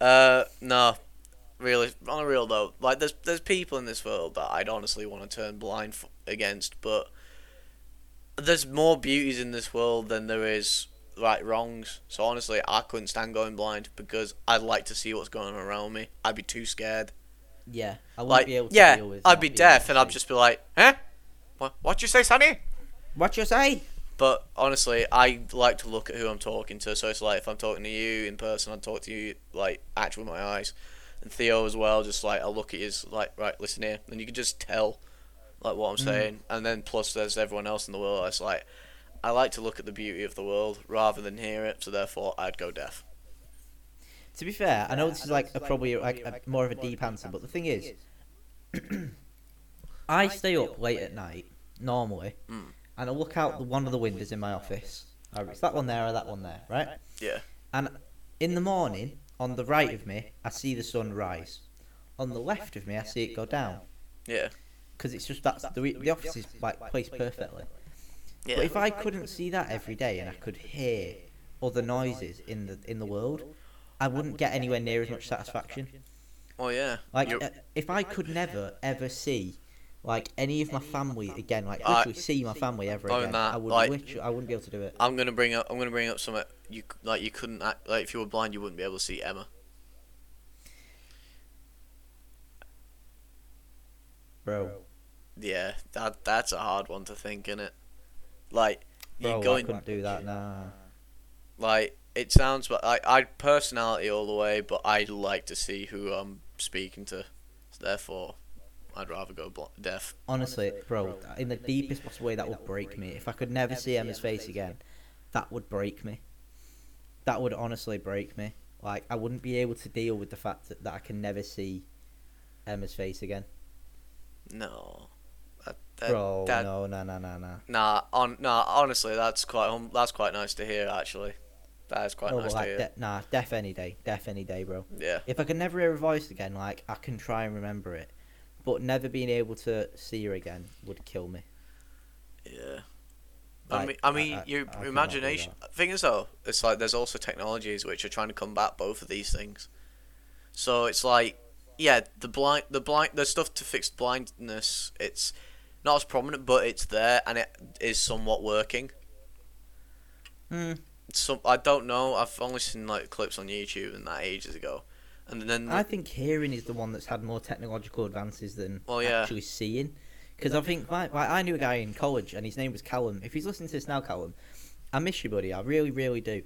Uh, no. Really, on a real though, like there's there's people in this world that I'd honestly want to turn blind f- against, but. There's more beauties in this world than there is right wrongs. So honestly, I couldn't stand going blind because I'd like to see what's going on around me. I'd be too scared. Yeah, I wouldn't like, be able to yeah, deal with. I'd be, be deaf and I'd just be like, "Huh? What? What you say, Sonny? What you say?" But honestly, I like to look at who I'm talking to. So it's like if I'm talking to you in person, I'd talk to you like actually with my eyes, and Theo as well. Just like I look at you, like right, listen here, and you can just tell. Like what I'm saying, mm. and then plus there's everyone else in the world. It's like I like to look at the beauty of the world rather than hear it, so therefore I'd go deaf. To be fair, I know this is like a probably like a, more of a deep answer, but the thing is, I stay up late at night normally, mm. and I look out the one of the windows in my office. It's that one there or that one there, right? Yeah. And in the morning, on the right of me, I see the sun rise. On the left of me, I see it go down. Yeah. Because it's just that's the, the office is like placed perfectly. Yeah. But if I couldn't see that every day and I could hear other noises in the in the world, I wouldn't get anywhere near as much satisfaction. Oh yeah. Like uh, if I could never ever see like any of my family again, like literally I, see my family ever again, that, I would like, wish, I wouldn't be able to do it. I'm gonna bring up I'm gonna bring up something you like you couldn't act, like if you were blind you wouldn't be able to see Emma. Bro. Yeah, that that's a hard one to think, innit? Like, you Bro, go I in, couldn't do that, nah. Like, it sounds like I I personality all the way, but I'd like to see who I'm speaking to. So therefore, I'd rather go bl- deaf. Honestly, bro, in the deepest possible way, that would break me. If I could never see Emma's face again, that would break me. That would honestly break me. Like, I wouldn't be able to deal with the fact that, that I can never see Emma's face again. No. That, Bro, that, no, no, no, no, no. Nah, on, nah. Honestly, that's quite hum- that's quite nice to hear. Actually, that is quite no, nice like to hear. De- nah, deaf any day, deaf any day, bro. Yeah. If I can never hear a voice again, like I can try and remember it, but never being able to see her again would kill me. Yeah. Like, I mean, I mean, I, I, your I imagination. Thing is, though, it's like there's also technologies which are trying to combat both of these things. So it's like, yeah, the blind, the blind, the stuff to fix blindness. It's not as prominent, but it's there, and it is somewhat working. Mm. Some I don't know. I've only seen like clips on YouTube and that ages ago, and then the... I think hearing is the one that's had more technological advances than well, yeah. actually seeing. Because I think my, my, I knew a guy in college, and his name was Callum. If he's listening to this now, Callum, I miss you, buddy. I really, really do.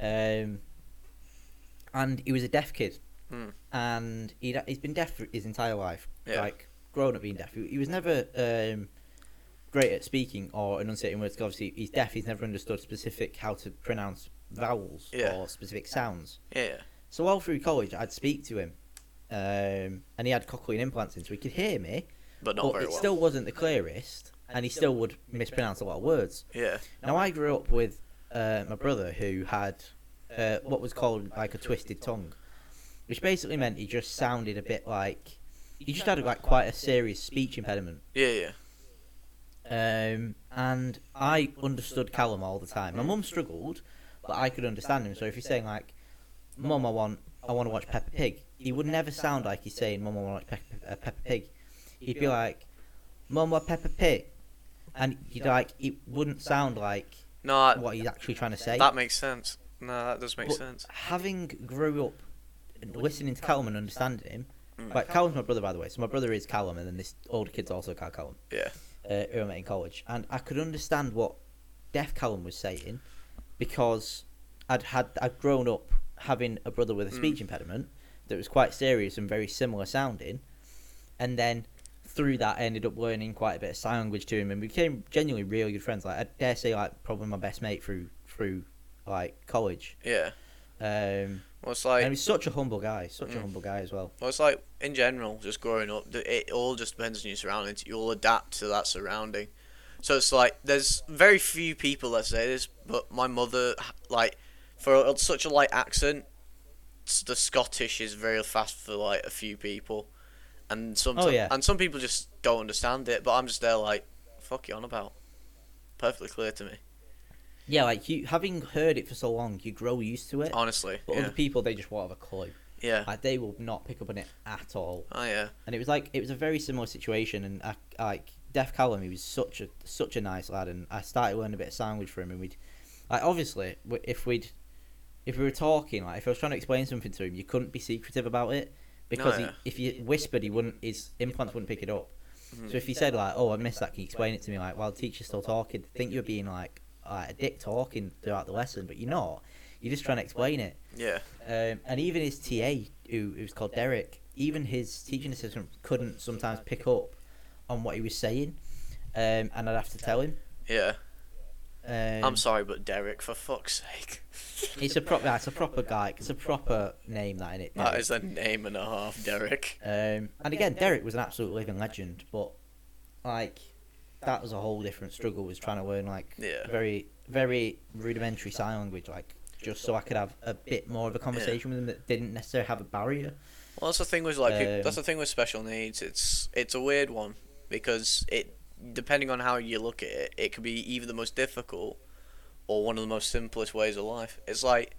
Um, and he was a deaf kid, mm. and he he's been deaf for his entire life. Yeah. Like. Grown up being deaf, he was never um, great at speaking or enunciating words. Cause obviously, he's deaf. He's never understood specific how to pronounce vowels yeah. or specific sounds. Yeah. So all through college, I'd speak to him, um, and he had cochlear implants in, so he could hear me, but not but very it well. Still wasn't the clearest, and he still would mispronounce a lot of words. Yeah. Now I grew up with uh, my brother who had uh, what was called like a twisted tongue, which basically meant he just sounded a bit like. He just had like quite a serious speech impediment. Yeah, yeah. Um, and I understood Callum all the time. My mum struggled, but I could understand him. So if he's saying like, Mum, I want I want to watch Peppa Pig, he would never sound like he's saying, Mum, I want to watch Peppa, uh, Peppa Pig. He'd be like, Mum, I want Peppa Pig. And you'd like, it wouldn't sound like no, that, what he's actually trying to say. That makes sense. No, that does make but sense. Having grew up and listening to Callum and understanding him, mm. like Callum's my brother, by the way. So my brother is Callum, and then this older kid's also called Callum. Yeah. Uh, who I met in college, and I could understand what deaf Callum was saying because I'd had I'd grown up having a brother with a speech mm. impediment that was quite serious and very similar sounding, and then through that I ended up learning quite a bit of sign language to him, and we became genuinely really good friends. Like, I dare say, like, probably my best mate through through like college. Yeah. Um. Well, it's like, and he's such a humble guy, such mm. a humble guy as well. Well, it's like, in general, just growing up, it all just depends on your surroundings. You'll adapt to that surrounding. So it's like, there's very few people that say this, but my mother, like, for such a light accent, the Scottish is very fast for, like, a few people. And sometimes, oh, yeah. and some people just don't understand it, but I'm just there like, fuck you on about? Perfectly clear to me. Yeah, like, you having heard it for so long, you grow used to it. Honestly, but yeah. other people, they just won't have a clue. Yeah, like, they will not pick up on it at all. Oh yeah. And it was like, it was a very similar situation, and I, like deaf Callum, he was such a such a nice lad, and I started learning a bit of sign language for him, and we'd, like, obviously if we'd, if we were talking, like if I was trying to explain something to him, you couldn't be secretive about it because no, yeah. he, if you whispered, he wouldn't, his implants wouldn't pick it up. Mm-hmm. So if he said like, oh, I missed that, can you explain it to me? Like, while the teacher's still talking, they think you're being like, like a dick talking throughout the lesson, but you're not. You're just trying to explain it. Yeah. Um, and even his T A, who who's called Derek, even his teaching assistant couldn't sometimes pick up on what he was saying, um, and I'd have to tell him. Yeah. Um, I'm sorry, but Derek, for fuck's sake. It's a proper, it's a proper guy. It's a proper name, that, innit? That is a name and a half, Derek. Um, and again, Derek was an absolute living legend, but like, that was a whole different struggle, was trying to learn like yeah. very very rudimentary sign language, like just so I could have a bit more of a conversation yeah. with them that didn't necessarily have a barrier. Well, that's the thing with like um, people, that's the thing with special needs. It's it's a weird one because it, depending on how you look at it, it could be either the most difficult or one of the most simplest ways of life. It's like,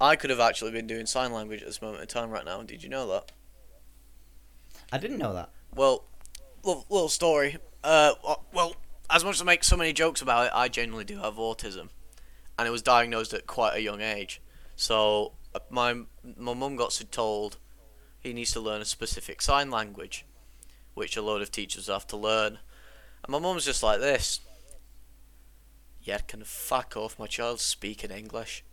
I could have actually been doing sign language at this moment in time right now. Did you know that? I didn't know that. Well, little, little story. Uh, well, as much as I make so many jokes about it, I genuinely do have autism, and it was diagnosed at quite a young age. So my my mum got told he needs to learn a specific sign language, which a load of teachers have to learn. And my mum's just like this. Yeah, can fuck off, my child's speaking English.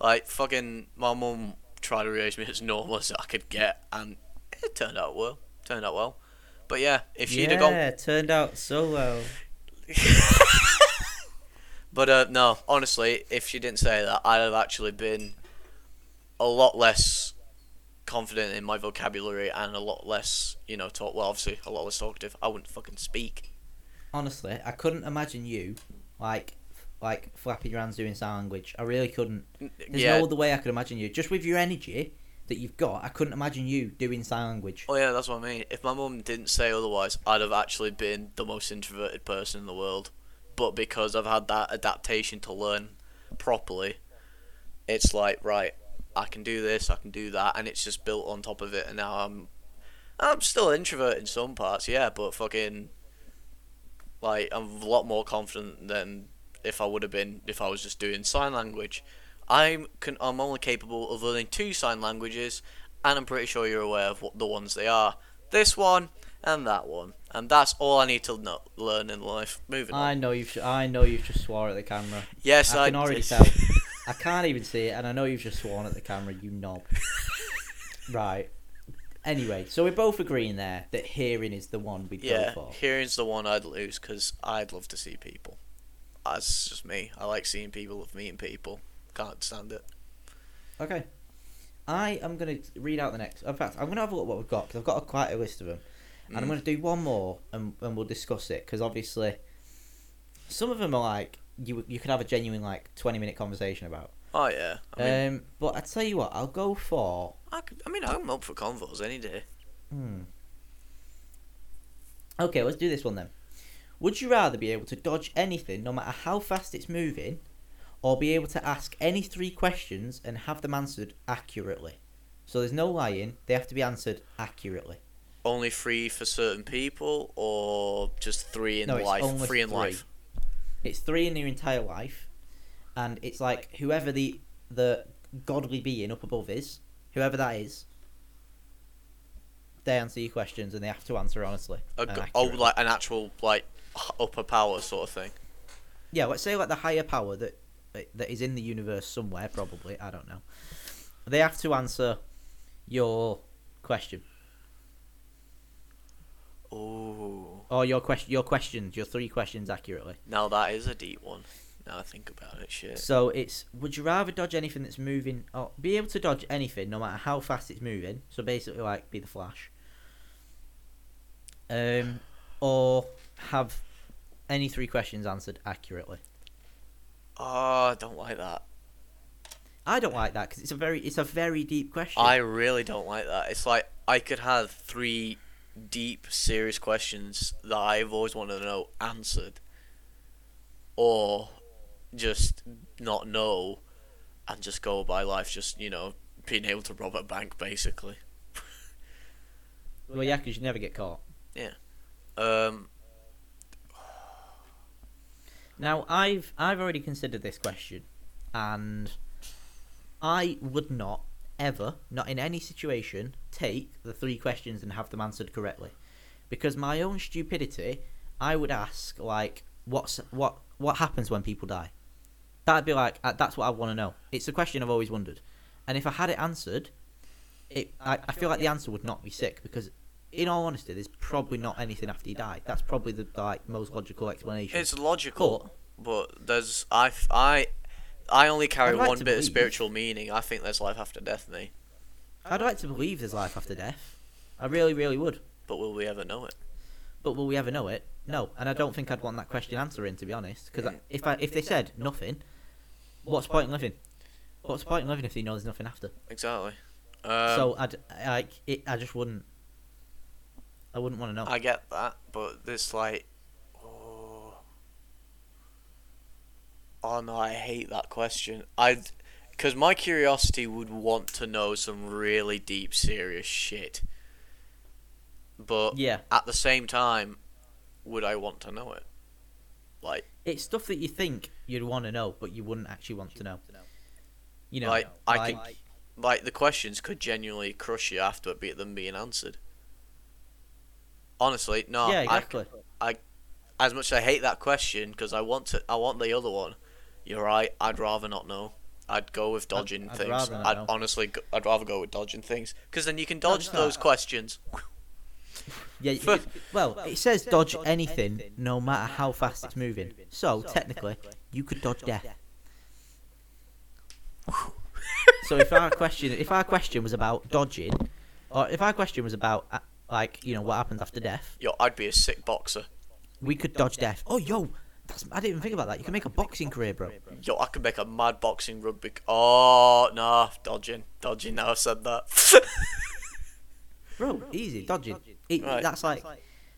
Like, fucking, my mum tried to raise me as normal as I could get, and it turned out well. Turned out well. But yeah, if she'd yeah, have gone... Yeah, it turned out so well. But uh, no, honestly, if she didn't say that, I'd have actually been a lot less confident in my vocabulary and a lot less, you know, talk. Well, obviously, a lot less talkative. I wouldn't fucking speak. Honestly, I couldn't imagine you, like, like flapping your hands doing sign language. I really couldn't. There's yeah. no other way I could imagine you. Just with your energy that you've got, I couldn't imagine you doing sign language. Oh yeah, that's what I mean. If my mum didn't say otherwise, I'd have actually been the most introverted person in the world. But because I've had that adaptation to learn properly, it's like, right, I can do this, I can do that, and it's just built on top of it. And now I'm, I'm still an introvert in some parts, yeah, but fucking, like, I'm a lot more confident than if I would have been if I was just doing sign language. I'm can, I'm only capable of learning two sign languages, and I'm pretty sure you're aware of what the ones they are. This one and that one, and that's all I need to know, learn in life. Moving on. I know you've I know you've just swore at the camera. Yes, I, I can already tell. I can't even see it, and I know you've just sworn at the camera, you knob. Right. Anyway, so we're both agreeing there that hearing is the one we'd yeah, go for. Yeah, hearing's the one I'd lose because I'd love to see people. That's just me. I like seeing people, love meeting people. Can't stand it. Okay, I am going to read out the next. In fact, I'm going to have a look at what we've got because I've got a, quite a list of them, and mm. I'm going to do one more and, and we'll discuss it because obviously some of them are like you you could have a genuine like twenty minute conversation about. Oh yeah. I mean, um, but I tell you what, I'll go for. I, could, I mean, I'm up for convos any day. Hmm. Okay, let's do this one then. Would you rather be able to dodge anything, no matter how fast it's moving, or be able to ask any three questions and have them answered accurately. So there's no lying, they have to be answered accurately. Only three for certain people, or just three in no, life? Only three in three. life. It's three in your entire life, and it's like whoever the the godly being up above is, whoever that is, they answer your questions, and they have to answer honestly. A go- oh, like an actual like upper power sort of thing. Yeah, let's say like the higher power that that is in the universe somewhere, probably. I don't know. They have to answer your question. Oh. Or your question, your questions, your three questions accurately. Now that is a deep one. Now I think about it, shit. So it's, would you rather dodge anything that's moving, or be able to dodge anything, no matter how fast it's moving? So basically, like, be the Flash. Um, or have any three questions answered accurately. Oh, I don't like that. I don't like that because it's a very, it's a very deep question. I really don't like that. It's like I could have three deep, serious questions that I've always wanted to know answered, or just not know and just go by life, just, you know, being able to rob a bank, basically. Well, yeah, because you never get caught. Yeah. Um. Now, I've I've already considered this question, and I would not ever, not in any situation, take the three questions and have them answered correctly, because my own stupidity, I would ask like, what's what what happens when people die? That'd be like, that's what I want to know. It's a question I've always wondered, and if I had it answered, it I, I feel like the answer would not be sick, because in all honesty, there's probably not anything after you die. That's probably the like most logical explanation. It's logical, but, but there's I I. I only carry like one bit believe. of spiritual meaning. I think there's life after death, mate. I'd like to believe there's life after death. I really, really would. But will we ever know it? But will we ever know it? No. And I don't think I'd want that question answering, to be honest. Because yeah. if I, if they said nothing, what's the point in living? What's the point in living if you know there's nothing after? Exactly. Um, so I'd, I, it, I just wouldn't. I wouldn't want to know. I get that, but this like. Oh no, I hate that question. I, because my curiosity would want to know some really deep, serious shit. But yeah, at the same time, would I want to know it? Like, it's stuff that you think you'd want to know, but you wouldn't actually want to know. You know, like, I like, could, like, like the questions could genuinely crush you after them being answered. Honestly, no. Yeah, exactly. I, I as much as I hate that question, because I want to, I want the other one. You're right, I'd rather not know. I'd go with dodging I'd, things. I'd, I'd honestly, go, I'd rather go with dodging things. Because then you can dodge no, no, those no. questions. Yeah. For, well, it says dodge anything, anything no matter how fast it's moving. moving. So, so technically, technically, you could dodge death. death. So if our question, if our question was about dodging, or if our question was about, uh, like, you know, what happens after death. Yo, I'd be a sick boxer. We could dodge death. Oh, yo. That's, I didn't even think about that. You can make a boxing career, bro. Yo, I could make a mad boxing rugby. Oh, nah, dodging. Dodging, now I've said that. Bro, easy, dodging. It, right. That's like,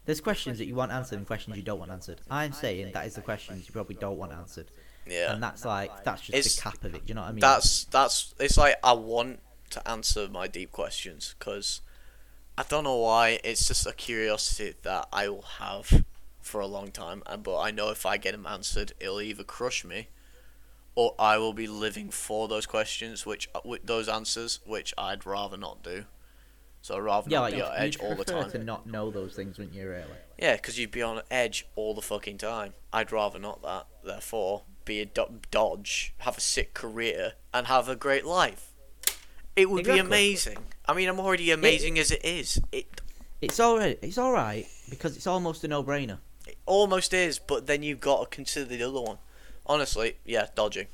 there's questions that you want answered and questions you don't want answered. I'm saying that is the questions you probably don't want answered. Yeah. And that's like, that's just it's, the cap of it, do you know what I mean? That's, that's, it's like, I want to answer my deep questions, because I don't know why, it's just a curiosity that I will have for a long time, but I know if I get them answered, it'll either crush me, or I will be living for those questions, which with those answers, which I'd rather not do. So I'd rather yeah, not like be on edge all the time. You'd prefer to not know those things, wouldn't you, really? Yeah, because you'd be on edge all the fucking time. I'd rather not that. Therefore, be a do- dodge, have a sick career, and have a great life. It would exactly. be amazing. I mean, I'm already amazing it, as it is. It. It's alright. It's all right because it's almost a no-brainer. It almost is, but then you've got to consider the other one. Honestly, yeah, dodging.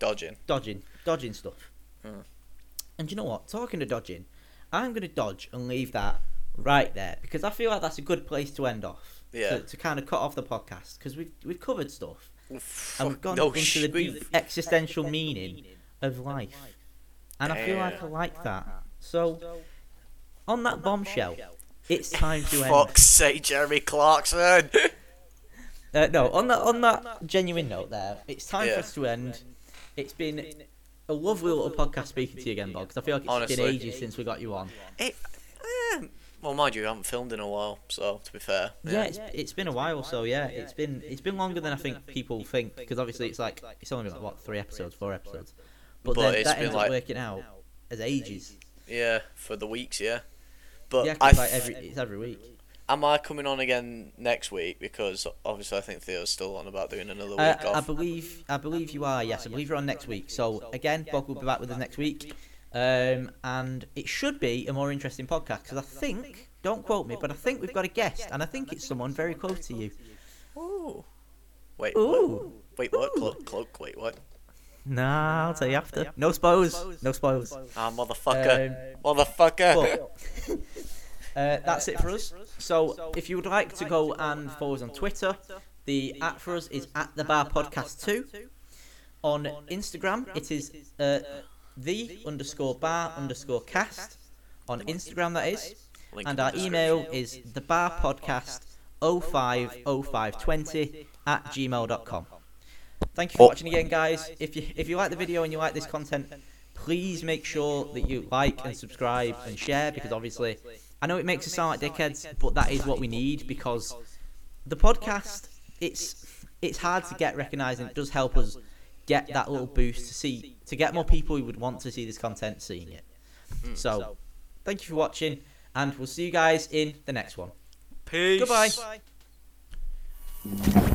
Dodging. Dodging. Dodging stuff. Mm. And you know what? Talking to dodging, I'm going to dodge and leave that right there, because I feel like that's a good place to end off. Yeah. To, to kind of cut off the podcast, because we've, we've covered stuff. Oh, and we've gone no into sh- the deep existential meaning of life. And Damn. I feel like I like that. So, on that bombshell... It's time to end. Fuck's sake, Jeremy Clarkson. uh, no, on that on that genuine note, there, it's time yeah. for us to end. It's been a lovely little podcast speaking to you again, Bob, because I feel like it's Honestly. been ages since we got you on. It, um, well, mind you, I haven't filmed in a while, so to be fair. Yeah, yeah it's, it's been a while, so yeah, it's been it's been longer than I think people think, because obviously it's like, it's only like, what, three episodes, four episodes. But, but then that ends like, up working out as ages. Yeah, for the weeks, yeah. But yeah, I like every, it's every week. Am I coming on again next week? Because obviously I think Theo's still on about doing another week uh, off. I believe, I believe you are, yes. I believe you're on next week. So again, Bog will be back with us next week. Um, and it should be a more interesting podcast because I think, don't quote me, but I think we've got a guest and I think it's someone very close to you. Ooh. Wait, Ooh. what? Wait, what? Cloak, cloak, wait, what? Nah, I'll tell you after. No spoils. No spoils. Ah, oh, motherfucker. Um, motherfucker. But, Uh, that's uh, it for that's us. It for us. So, so if you would like, like to go and follow us on Twitter, the at for us is at the bar podcast two. On Instagram, it is uh, the underscore bar underscore cast. On Instagram, that is. And our email is the bar podcast oh five oh five two oh at gmail dot com. Thank you for watching again, guys. If you if you like the video and you like this content, please make sure that you like and subscribe and share, because obviously, I know it makes us sound like dickheads, but that is what we need, because the podcast, it's it's hard to get recognised, and it does help us get that little boost to see, to get more people who would want to see this content seeing it. So, thank you for watching, and we'll see you guys in the next one. Peace. Goodbye.